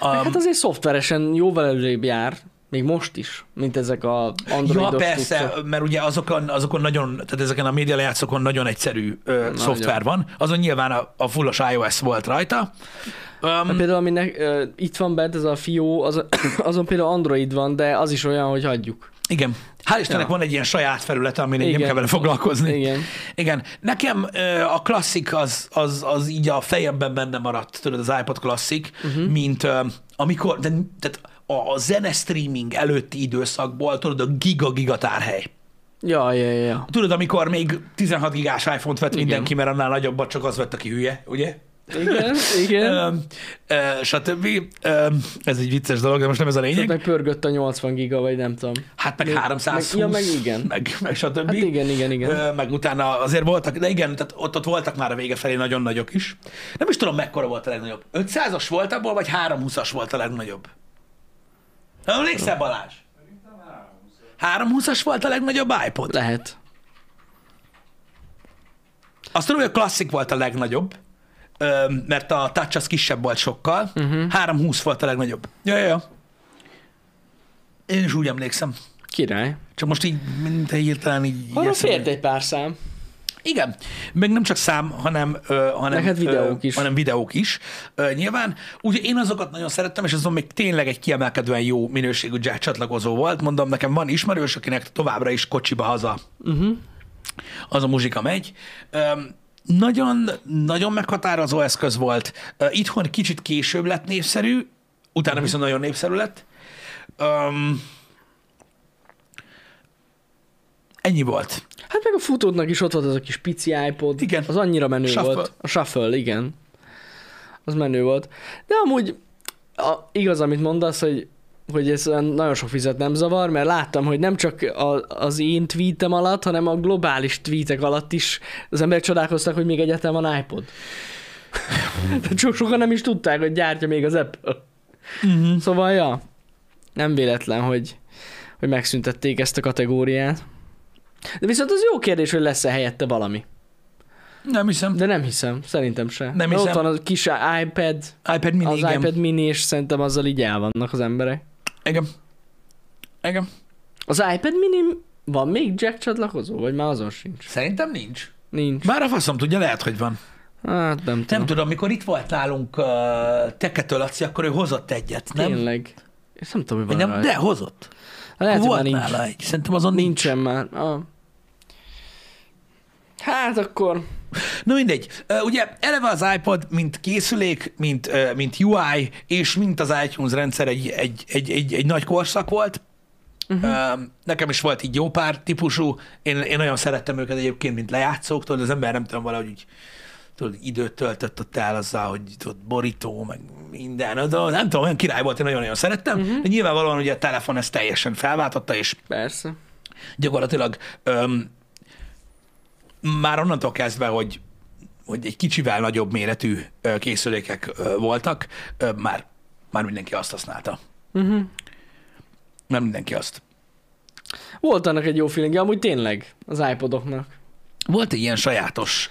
Hát azért szoftveresen jóval előrébb jár. Még most is, mint ezek a androidos. Ja, persze, tudszak. Mert ugye azokon nagyon, tehát ezeken a média lejátszókon nagyon egyszerű szoftver van. Azon nyilván a fullos iOS volt rajta. Például aminek itt van bent ez a Fió, azon például Android van, de az is olyan, hogy hagyjuk. Igen. Hál' Istennek van egy ilyen saját felülete, amin én nem kell vele foglalkozni. Igen. Igen. Nekem a klasszik az így a fejemben benne maradt, tudod, az iPod klasszik, mint amikor, tehát a zenestreaming előtti időszakból, tudod, a giga tárhely. Ja. Tudod, amikor még 16 gigás iPhone-t vett mindenki, mert annál nagyobbat csak az vett, aki hülye, ugye? Igen, igen. Stb. Ez egy vicces dolog, de most nem ez a lényeg. Meg pörgött a 80 giga, vagy nem tudom. Hát meg 320. Meg stb. Hát igen. Meg utána azért voltak, de igen, tehát ott voltak már a vége felé nagyon nagyok is. Nem is tudom, mekkora volt a legnagyobb. 500-as volt abból, vagy 320-as volt a legnagyobb? Emlékszel, Balázs? 320-as volt a legnagyobb iPod? Lehet. Azt tudom, hogy a klasszik volt a legnagyobb, mert a touch az kisebb volt sokkal. 320 volt a legnagyobb. Ja. Én is úgy emlékszem. Király. Csak most így minden hirtelen így... Arra fért egy pár szám. Igen. Meg nem csak szám, hanem videók is. Nyilván. Úgyhogy én azokat nagyon szerettem, és azon még tényleg egy kiemelkedően jó minőségű jack csatlakozó volt. Mondom, nekem van ismerős, akinek továbbra is kocsiba haza. Az a muzsika megy. Nagyon meghatározó eszköz volt. Itthon kicsit később lett népszerű, utána viszont nagyon népszerű lett. Ennyi volt. Hát meg a futódnak is ott volt az a kis pici iPod. Igen. Az annyira menő shuffle. Volt. A shuffle, igen. Az menő volt. De amúgy igaz, amit mondasz, hogy ez nagyon sok vizet nem zavar, mert láttam, hogy nem csak az én tweetem alatt, hanem a globális tweetek alatt is az emberek csodálkoztak, hogy még egyáltalán van iPod. Sokan nem is tudták, hogy gyártja még az Apple. Mm-hmm. Szóval, ja, nem véletlen, hogy megszüntették ezt a kategóriát. De viszont az jó kérdés, hogy lesz-e helyette valami. Nem hiszem. De nem hiszem, szerintem se. Nem hiszem. Ott van a kis iPad mini, az igen. iPad mini, és szerintem azzal így el vannak az emberek. Igen. Az iPad mini van még jack csatlakozó, vagy már azon sincs? Szerintem nincs. Nincs. Bár a faszom tudja, lehet, hogy van. Hát nem tudom. Nem tudom, amikor itt volt nálunk Tekető Laci, akkor ő hozott egyet, nem? Tényleg. És nem tudom, hogy van nem, de hozott. Lehet, volt hogy már nincs. Szerintem azon nincsen már. Ah. Hát akkor... Na mindegy. Ugye eleve az iPod, mint készülék, mint UI, és mint az iTunes rendszer egy nagy korszak volt. Uh-huh. Nekem is volt így jó pár típusú. Én nagyon szerettem őket egyébként, mint lejátszóktól, de az ember nem tudom, valahogy így, tudod, időt töltött ott el azzal, hogy tudod, borító, meg minden. De nem tudom, olyan király volt, én nagyon-nagyon szerettem. Uh-huh. De nyilvánvalóan ugye a telefon ezt teljesen felváltotta, és persze. Gyakorlatilag... már onnantól kezdve, hogy egy kicsivel nagyobb méretű készülékek voltak, már mindenki azt használta. Uh-huh. Nem mindenki azt. Volt annak egy jó feelingje, amúgy tényleg az iPodoknak. Volt egy ilyen sajátos,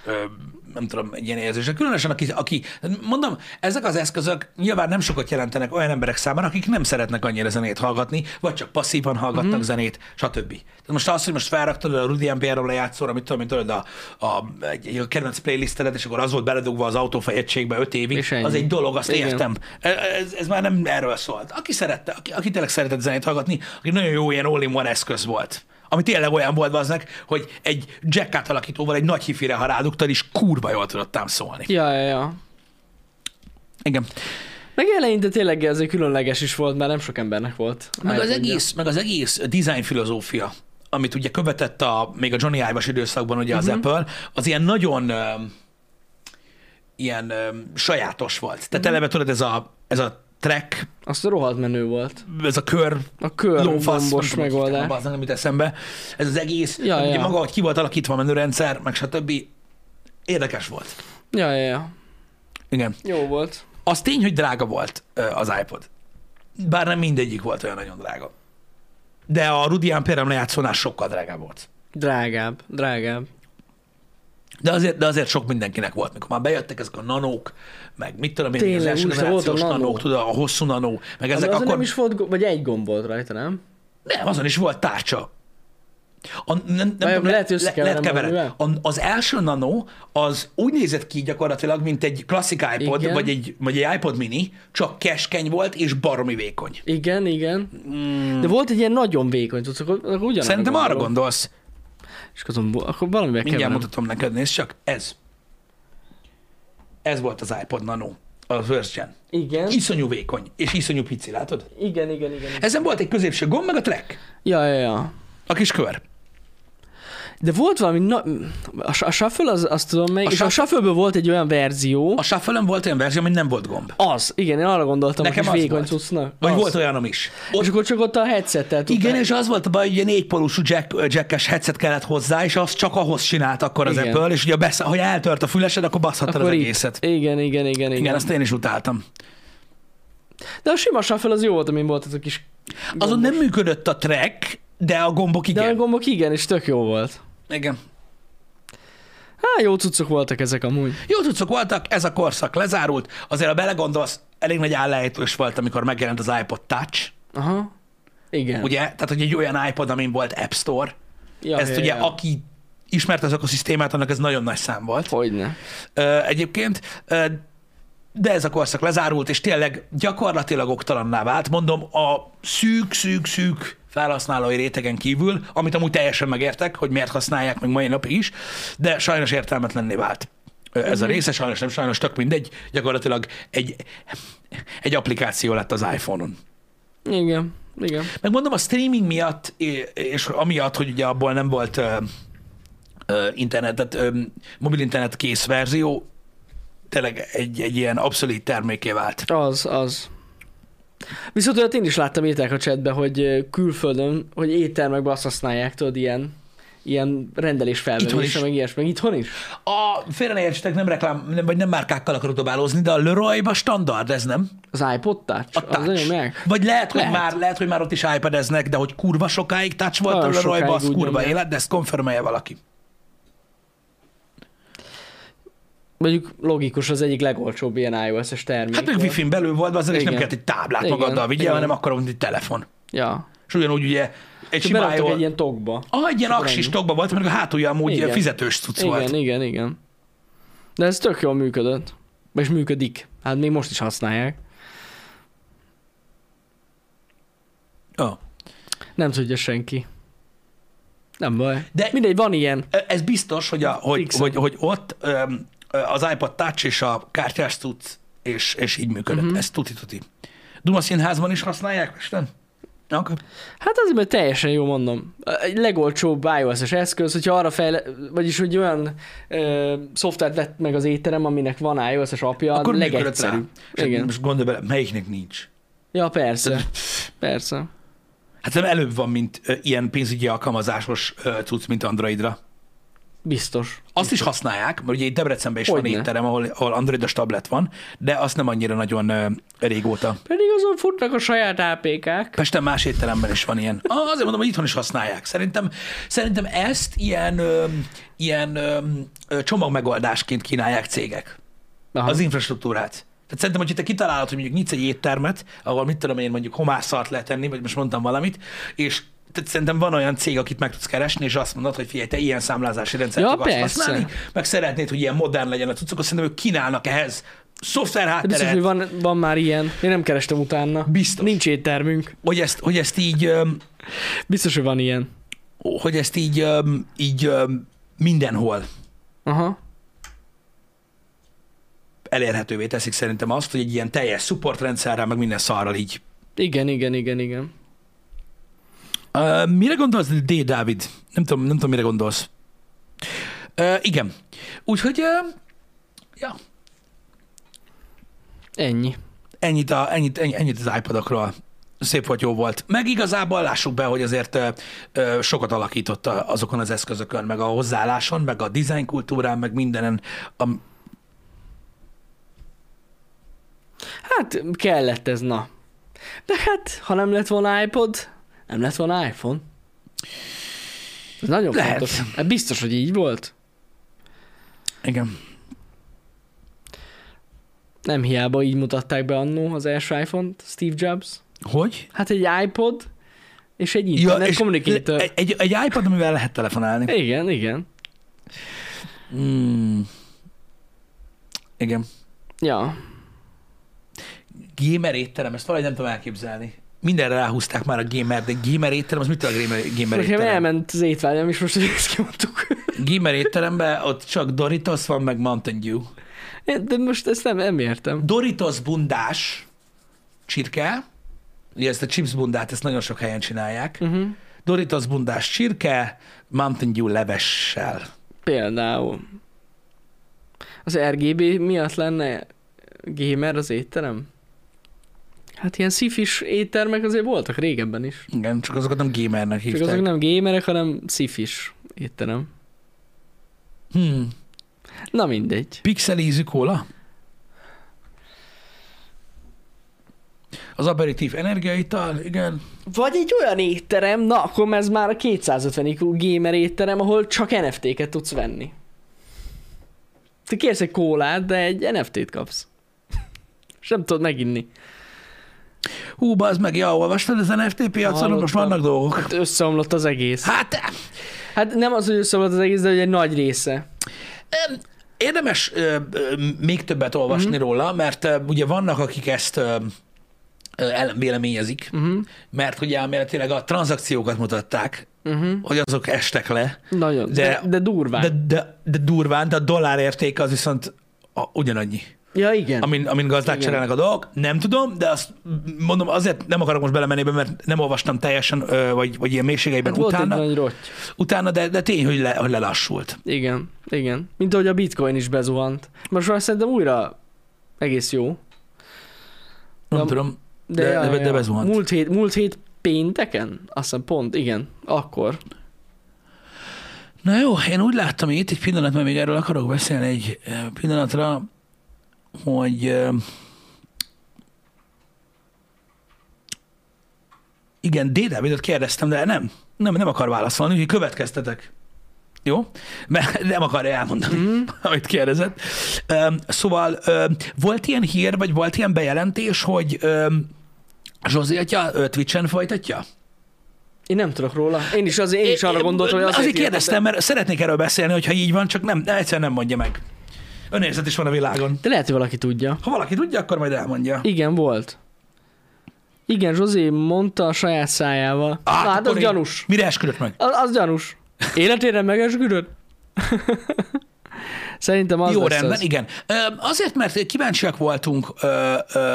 nem tudom, egy ilyen érzése. Különösen aki mondom, ezek az eszközök nyilván nem sokat jelentenek olyan emberek számára, akik nem szeretnek annyira zenét hallgatni, vagy csak passzívan hallgatnak uh-huh. zenét, stb. Tehát most azt, hogy most felraktad a Rudy Ampereről lejátszóra, amit tudom, a kedvenc playlistedet, és akkor az volt beledugva az autófejegységbe 5 évig, az egy dolog, azt igen. értem. Ez már nem erről szólt. Aki szerette, aki tényleg szeretett zenét hallgatni, aki nagyon jó ilyen all-in-one eszköz volt. Ami tényleg olyan volt aznak, hogy egy jack átalakítóval egy nagy hifire, ha ráduktad, és kurva jól tudottam szólni. Ja. Igen. Meg eleinte tényleg ez egy különleges is volt, mert nem sok embernek volt. Meg az egész design filozófia, amit ugye követett még a Johnny Ive-as időszakban ugye az uh-huh. Apple, az ilyen nagyon sajátos volt. Tehát uh-huh. eleve tudod, ez a track. Azt rohadt menő volt. Ez a kör lófasz megoldás. Az nem jut eszembe. Ez az egész, ugye maga, hogy ki volt alakítva a menőrendszer, meg stb. Érdekes volt. Ja. Igen. Jó volt. Az tény, hogy drága volt az iPod. Bár nem mindegyik volt olyan nagyon drága. De a Rudy Ampere-em lejátszónál sokkal drágább volt. Drágább. De azért sok mindenkinek volt, mikor már bejöttek ezek a nanók, meg mit tudom én, az első generációs nanók, tudod, a hosszú nanó, meg ezek akkor... nem is volt, vagy egy gomb volt rajta, nem? Nem, azon is volt tárcsa. Lehet kevered. Az első nanó, az úgy nézett ki gyakorlatilag, mint egy klasszik iPod, vagy egy iPod mini, csak keskeny volt, és baromi vékony. Igen. De volt egy ilyen nagyon vékony, tudsz, akkor ugyanaz. Szerintem arra gondolsz. És akkor valamivel mindjárt mutatom neked, nézd csak, ez. Ez volt az iPod Nano, a First Gen. Igen. Iszonyú vékony, és iszonyú pici, látod? Igen. Ezen volt egy középső gomb, meg a track. Ja. A kis kör. De volt valami, a shuffle, azt tudom meg, és a shuffle-ből volt egy olyan verzió. A shuffle-en volt olyan verzió, ami nem volt gomb. Az, igen, én arra gondoltam, nekem hogy vékony cuccnak. Vagy az. Volt olyanom is. És akkor csak ott a headsettel tudtál. Igen, és az volt a baj, hogy ugye 4 pólusú jack-es headset kellett hozzá, és azt csak ahhoz csinált akkor az igen. Apple, és ugye ha eltört a fülesed, akkor baszhattad az egészet. Igen. Igen, azt én is utáltam. De a sima shuffle az jó volt, amin volt ez a kis gombos. Azon nem működött a track, de a gombok igen. És tök jó volt. Igen. Jó cuccok voltak ezek amúgy. Jó cuccok voltak, ez a korszak lezárult. Azért, ha belegondolsz, elég nagy állejtős volt, amikor megjelent az iPod Touch. Aha, igen. Ugye? Tehát, hogy egy olyan iPod, amin volt App Store. Ezt aki ismerte az ökoszisztémát, annak ez nagyon nagy szám volt. Hogyne. Egyébként, de ez a korszak lezárult, és tényleg gyakorlatilag oktalanná vált. Mondom, a szűk felhasználói rétegen kívül, amit amúgy teljesen megértek, hogy miért használják meg mai napig is, de sajnos értelmetlenné vált. Ez a része, sajnos tök mindegy, gyakorlatilag egy applikáció lett az iPhone-on. Igen, Igen. Megmondom, a streaming miatt, és amiatt, hogy ugye abból nem volt internet, tehát mobil internet kész verzió, tényleg egy ilyen obszolít terméké vált. Az. Viszont olyat én is láttam a chatben, hogy külföldön, hogy éttermekben azt használják, tudod, ilyen rendelés felvevésre, meg ilyesmi, meg itthon is. Félre ne értsetek, nem reklám, vagy nem márkákkal akarok dobálózni, de a Leroy-ba standard, ez nem? Az iPod Touch? A Touch. Az vagy lehet, hogy már ott is iPad-eznek, de hogy kurva sokáig Touch volt a Leroy-ba, az kurva élet, de ezt konfirmálja valaki. Mondjuk logikus, az egyik legolcsóbb ilyen iOS-es termék. Hát ők Wi-Fi-n belül volt, azért is nem kellett egy táblát magaddal vigyél, hanem akkor, mint egy telefon. Ja. És ugyanúgy ugye egy sima egy ilyen tokba. Egy ilyen aksis tokba volt, mert a hátulja amúgy igen. Fizetős cucc volt. Igen. De ez tök jól működött. És működik. Hát még most is használják. Nem tudja senki. Nem baj. De mindegy, van ilyen. Ez biztos, hogy ott az iPod Touch és a kártyás cucc, és így működött. Uh-huh. Ez tuti-tuti. Duma színházban is használják, Isten? Okay. Hát azért, mert teljesen jó mondom. Egy legolcsóbb iOS-es eszköz, hogyha arra vagyis hogy olyan szoftvert vett meg az étterem, aminek van iOS-es appja, akkor legegyszerűbb. Igen. Most gondolj bele, melyiknek nincs? Ja, persze. Hát nem előbb van, mint ilyen pénzügyi alkalmazásos cucc, mint Androidra. Biztos. Azt is használják, mert ugye itt Debrecenben is van étterem, ahol androidos tablet van, de azt nem annyira nagyon régóta. Pedig azon futnak a saját APK-k. Pesten más étteremben is van ilyen. Azért mondom, hogy itthon is használják. Szerintem ezt ilyen csomagmegoldásként kínálják cégek. Aha. Az infrastruktúrát. Tehát szerintem, hogyha te kitalálod, hogy mondjuk nyitsz egy éttermet, ahol mit tudom én, mondjuk homásszart lehet tenni, vagy most mondtam valamit, és tehát szerintem van olyan cég, akit meg tudsz keresni, és azt mondod, hogy figyelj, te ilyen számlázási rendszert akarsz használni, meg szeretnéd, hogy ilyen modern legyen a cuccok, azt szerintem ők kínálnak ehhez szoftver hátteret. Biztos, hogy van már ilyen. Én nem kerestem utána. Biztos. Nincs éttermünk. Hogy ezt így... Biztos, hogy van ilyen. Hogy ezt így mindenhol elérhetővé teszik szerintem azt, hogy egy ilyen teljes supportrendszerrel, meg minden szarral így. Igen. Mire gondolsz, D. Dávid? Nem tudom, mire gondolsz. Igen. Úgyhogy, ja. Ennyi. Ennyit az iPadokról. Szép volt, jó volt. Meg igazából lássuk be, hogy azért sokat alakított azokon az eszközökön, meg a hozzáálláson, meg a design kultúrán, meg mindenen. Hát kellett ez, na. De hát, ha nem lett volna iPod... Nem lett volna iPhone? Ez nagyon fontos. Biztos, hogy így volt? Igen. Nem hiába így mutatták be annó az első iPhone-t, Steve Jobs. Hogy? Hát egy iPod és egy internet communicator. Egy iPod, amivel lehet telefonálni. Igen. Igen. Ja. Gamer étterem, ezt valahogy nem tudom elképzelni. Mindenre ráhúzták már a gamer, de gamer étterem, az mitől a gamer étterem? Elment az étvágyam, és most ezt kimondtuk. Gamer étteremben ott csak Doritos van, meg Mountain Dew. De most ezt nem értem. Doritos bundás csirke, ugye ezt a chips bundát, ezt nagyon sok helyen csinálják. Uh-huh. Doritos bundás csirke, Mountain Dew levessel. Például. Az RGB miatt lenne gamer az étterem? Hát ilyen szifis éttermek azért voltak régebben is. Igen, csak azokat nem gamernek hívták. Csak azok nem gamerek, hanem szifis étterem. Na mindegy. Pixel ízű kóla? Az aperitív energiaital, igen. Vagy egy olyan étterem, na akkor ez már a 250 IQ gamer étterem, ahol csak NFT-ket tudsz venni. Te kérsz egy kólát, de egy NFT-t kapsz. És nem tudod meginni. Hú, bazd meg, ja, olvastad az NFT piacon, most vannak dolgok. Hát összeomlott az egész. Hát nem az, hogy összeomlott az egész, de egy nagy része. Érdemes még többet olvasni róla, mert ugye vannak, akik ezt ellenvéleményezik, mert ugye elméletileg a tranzakciókat mutatták, hogy azok estek le. Nagyon, de durván. De a dollár értéke az viszont ugyanannyi. Ja, igen. Amin gazdák cserélnek a dolgok. Nem tudom, de azt mondom, azért nem akarok most belemenni, mert nem olvastam teljesen, vagy ilyen mélységeiben hát utána, de tény, hogy lelassult. Igen, igen. Mint ahogy a bitcoin is bezuhant. Most már szerintem újra egész jó. Nem tudom, de bezuhant. Múlt hét pénteken? Azt hiszem pont, igen. Akkor. Na jó, én úgy láttam itt egy pillanat, mert még erről akarok beszélni egy pillanatra, hogy igen, D-Dávidot kérdeztem, de nem akar válaszolni, úgyhogy következtetek. Jó? Mert nem akarja elmondani, amit kérdezett. Szóval volt ilyen hír, vagy volt ilyen bejelentés, hogy Zsozi atya Twitch-en folytatja? Én nem tudok róla. Én is arra gondoltam, hogy azért kérdeztem, mert szeretnék erről beszélni, hogyha így van, csak nem, egyszerűen nem mondja meg. Önérzet is van a világon. De lehet, hogy valaki tudja. Ha valaki tudja, akkor majd elmondja. Igen, volt. Igen, Zsuzsi mondta a saját szájával. Hát az gyanús. Mire esküdött meg? Az gyanús. Életére megesküdött? Szerintem az. Jó, rendben, az. Igen. Azért, mert kíváncsiak voltunk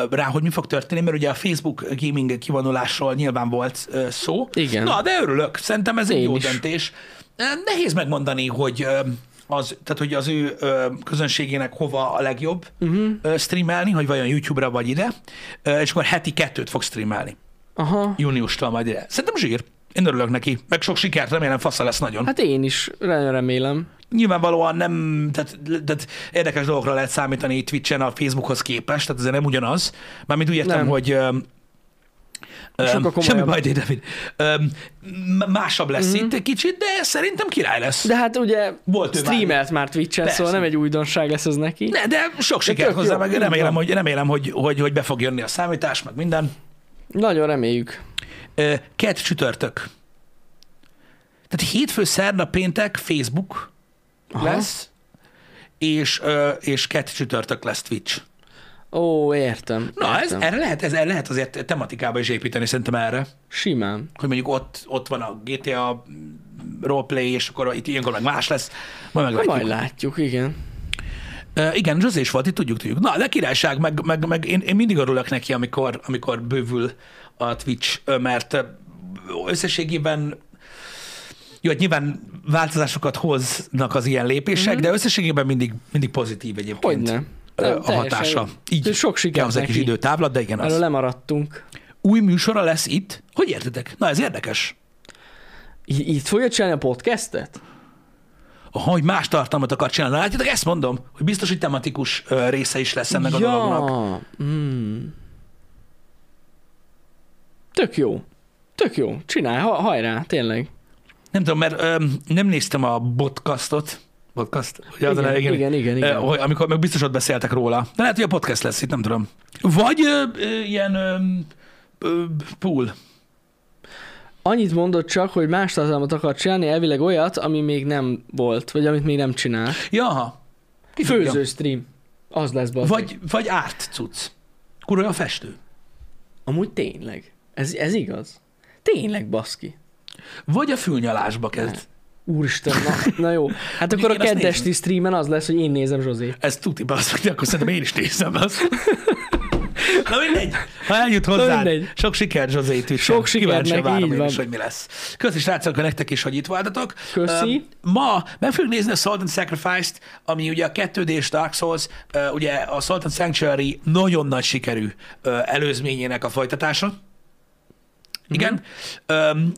rá, hogy mi fog történni, mert ugye a Facebook gaming kivonulásról nyilván volt szó. Igen. Na, de örülök. Szerintem ez egy jó döntés. Nehéz megmondani, hogy tehát, hogy az ő közönségének hova a legjobb streamelni, hogy vajon YouTube-ra vagy ide, és akkor heti 2-t fog streamelni. Aha. Júniustól majd ide. Szerintem zsír. Én örülök neki. Meg sok sikert, remélem fasza lesz nagyon. Hát én is remélem. Nyilvánvalóan nem, tehát érdekes dolgokra lehet számítani Twitch-en a Facebookhoz képest, tehát ez nem ugyanaz. Mármint úgy értem, hogy semmi baj, David. Másabb lesz itt kicsit, de szerintem király lesz. De hát ugye volt streamelt már Twitch-en, szóval nem egy újdonság lesz ez neki. Ne, de sok sikert hozzá, jó, meg remélem, hogy be fog jönni a számítás, meg minden. Nagyon reméljük. Kedd csütörtök. Tehát hétfő, szerda, péntek Facebook lesz, és kedd csütörtök lesz Twitch. Ó, értem. Na, értem. Ez erre lehet azért tematikába is építeni, szerintem erre. Simán. Hogy mondjuk ott van a GTA roleplay, és akkor itt ilyenkor meg más lesz. Majd meglátjuk. Majd látjuk, igen. Igen, Zsuzsi is volt, itt tudjuk. Na, de királyság, meg én mindig örülök neki, amikor bővül a Twitch, mert összességében jó, hogy nyilván változásokat hoznak az ilyen lépések, de összességében mindig pozitív egyébként. Hogyne. A hatása. Így sok siker neki. Kis időtávlat, de igen, erről lemaradtunk. Új műsora lesz itt. Hogy értetek? Na, ez érdekes. Itt fogja csinálni a podcastet? Hogy más tartalmat akar csinálni. Látjátok, ezt mondom, hogy biztos, hogy tematikus része is lesz ennek a dolognak. Tök jó. Csinálj, hajrá, tényleg. Nem tudom, mert nem néztem a podcast, ugye igen, elég, igen. Amikor meg biztos ott beszéltek róla. De lehet, hogy a podcast lesz itt, nem tudom. Vagy ilyen pool. Annyit mondott csak, hogy más tartalmat akar csinálni, elvileg olyat, ami még nem volt, vagy amit még nem csinál. Jaha. Főző stream. Az lesz balszik. Vagy árt cucc. Kurva a festő. Amúgy tényleg. Ez igaz. Tényleg baszki. Vagy a fülnyalásba kezd. Úristen, na jó. Hát akkor a keddesti streamen az lesz, hogy én nézem Zsozét. Ez tuti bassz, de akkor szerintem én is nézem bassz. Na mindegy, ha eljut hozzád. Sok sikert Zsozét is. Sok sikert neki, így van. Is, hogy mi lesz. Köszi, srácok, nektek is, hogy itt voltatok. Köszi. Ma meg fogjuk nézni a Salt and Sacrifice-t, ami ugye a 2D-s Dark Souls, ugye a Salt and Sanctuary nagyon nagy sikerű előzményének a folytatása. Igen,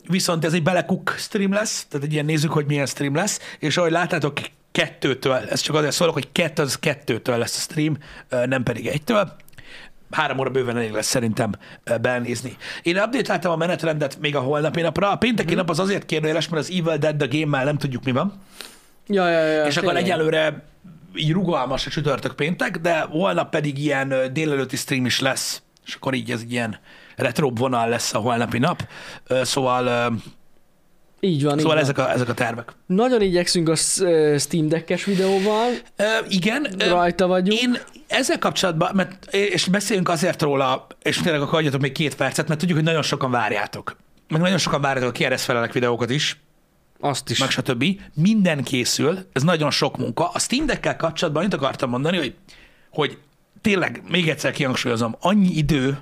viszont ez egy belekuk stream lesz, tehát egy ilyen nézzük, hogy milyen stream lesz, és ahogy láttátok, 2-től, ez csak azért szólok, hogy 2-től lesz a stream, nem pedig 1-től. 3 óra bőven elég lesz szerintem belnézni. Én update-eltem a menetrendet még a holnapi napra, a pénteki nap az azért kérdőjeles, mert az Evil Dead the Game-mel nem tudjuk mi van. Ja, és tényleg. Akkor egyelőre így rugalmas a csütörtök péntek, de holnap pedig ilyen délelőtti stream is lesz, és akkor így ez ilyen retrobb vonal lesz a holnapi nap, szóval így van. Szóval ezek a tervek. Nagyon igyekszünk a Steam Deck-es videóval. Igen. Rajta vagyunk. Én ezzel kapcsolatban, és beszéljünk azért róla, és tényleg akkor adjatok még 2 percet, mert tudjuk, hogy nagyon sokan várjátok. Meg nagyon sokan várjátok a kérdezfelelek videókat is. Azt is. Meg stb. Minden készül, ez nagyon sok munka. A Steam Deck-kel kapcsolatban annyit akartam mondani, hogy tényleg, még egyszer kihangsúlyozom, annyi idő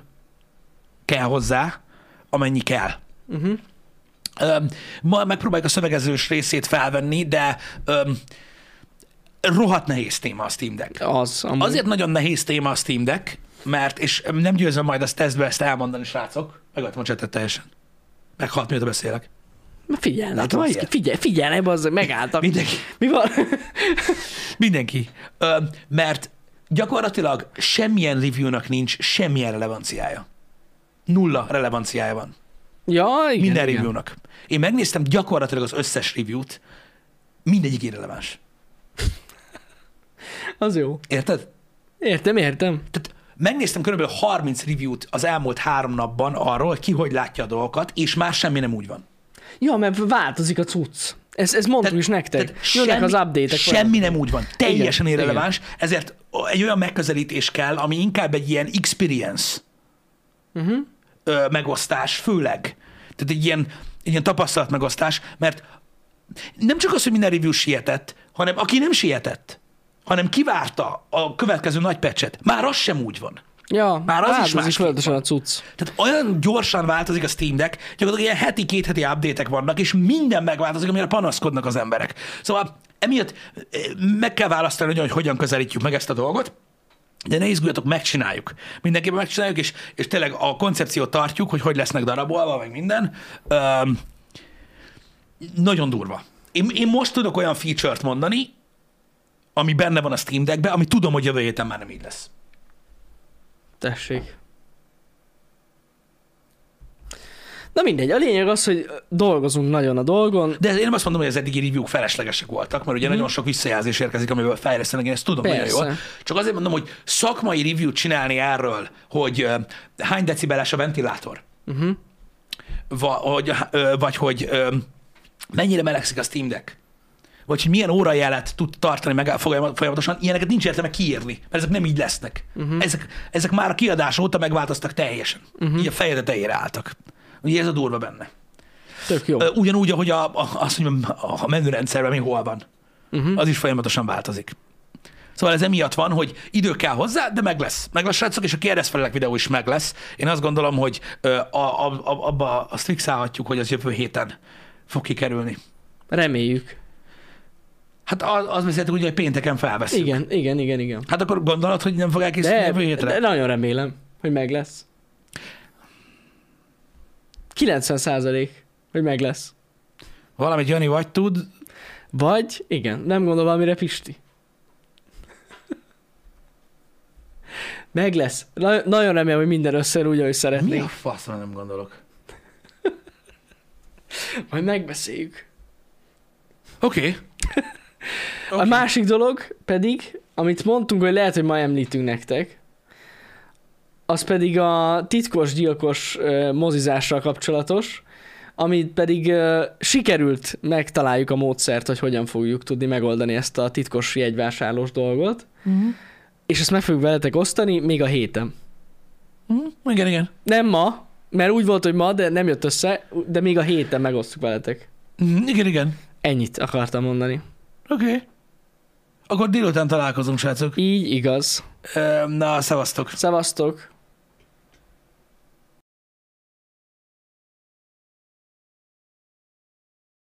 kell hozzá, amennyi kell. Uh-huh. Ma megpróbáljuk a szövegezős részét felvenni, de rohadt nehéz téma a Steam Deck. Azért nagyon nehéz téma a Steam Deck, mert, és nem győzöm majd azt tesztbe ezt elmondani, srácok, megadtam a csetet teljesen. Meghalt, mióta beszélek. Figyelj, megálltak. Mindenki. Mi van? Mindenki. Mert gyakorlatilag semmilyen review-nak nincs semmilyen relevanciája. Nulla relevanciája van. Ja, igen, minden review-nak. Én megnéztem gyakorlatilag az összes review-t, mindegyik irreleváns. Az jó. Érted? Értem. Tehát megnéztem körülbelül 30 review-t az elmúlt 3 napban arról, ki hogy látja a dolgokat, és már semmi nem úgy van. Ja, mert változik a cucc. Ezt mondtam is nektek. Jönnek az update-ek. Semmi nem úgy van. Teljesen irreleváns. Ezért egy olyan megközelítés kell, ami inkább egy ilyen experience megosztás, főleg. Tehát egy ilyen tapasztalat megosztás, mert nem csak az, hogy minden review sietett, hanem aki nem sietett, hanem kivárta a következő nagy patchet, már az sem úgy van. Ja, már az is folyamatosan a cucc. Tehát olyan gyorsan változik a Steam Deck, gyakorlatilag ilyen heti-kétheti update-ek vannak, és minden megváltozik, amire panaszkodnak az emberek. Szóval emiatt meg kell választani, hogy hogyan közelítjük meg ezt a dolgot, de ne izguljatok, megcsináljuk. Mindenképpen megcsináljuk, és tényleg a koncepciót tartjuk, hogy lesznek darabolva, meg minden. Nagyon durva. Én most tudok olyan feature-t mondani, ami benne van a Steam Deckben, ami tudom, hogy jövő héten már nem így lesz. Tessék. Na mindegy, a lényeg az, hogy dolgozunk nagyon a dolgon. De én azt mondom, hogy az eddigi review-k feleslegesek voltak, mert ugye nagyon sok visszajelzés érkezik, amiből fejlesztenek, én ezt tudom nagyon jól. Csak azért mondom, hogy szakmai review-t csinálni erről, hogy hány decibeles a ventilátor, vagy hogy mennyire melegszik a Steam Deck, vagy hogy milyen órajelet tud tartani meg folyamatosan, ilyeneket nincs értelme kiírni, mert ezek nem így lesznek. Ezek már a kiadás óta megváltoztak teljesen. Így a feje tetejére álltak. Ugye ez a durva benne. Tök jó. Ugyanúgy, ahogy a menürendszerben mi hol van. Az is folyamatosan változik. Szóval ez emiatt van, hogy idő kell hozzá, de meg lesz. Meg lesz, srácok, és a kérdezfelelek videó is meg lesz. Én azt gondolom, hogy abba azt fixálhatjuk, hogy az jövő héten fog kikerülni. Reméljük. Hát az beszéltük, hogy pénteken felveszünk. Igen. Hát akkor gondolod, hogy nem fog elkészülni jövő hétre? De nagyon remélem, hogy meg lesz. 90%, hogy meg lesz. Valamit Jani vagy tud. Vagy, igen, nem gondol valamire Pisti. Meg lesz. Nagyon remélem, hogy minden összejön úgy, ahogy szeretnék. Mi a faszra nem gondolok? Majd megbeszéljük. Oké. A másik dolog pedig, amit mondtunk, hogy lehet, hogy ma említünk nektek, az pedig a titkos-gyilkos mozizással kapcsolatos, amit pedig sikerült megtaláljuk a módszert, hogy hogyan fogjuk tudni megoldani ezt a titkos jegyvásárlós dolgot, és ezt meg fogjuk veletek osztani még a héten. Igen. Nem ma, mert úgy volt, hogy ma, de nem jött össze, de még a héten megosztjuk veletek. Igen. Ennyit akartam mondani. Oké. Akkor délután találkozunk, srácok. Így igaz. Na, szevasztok.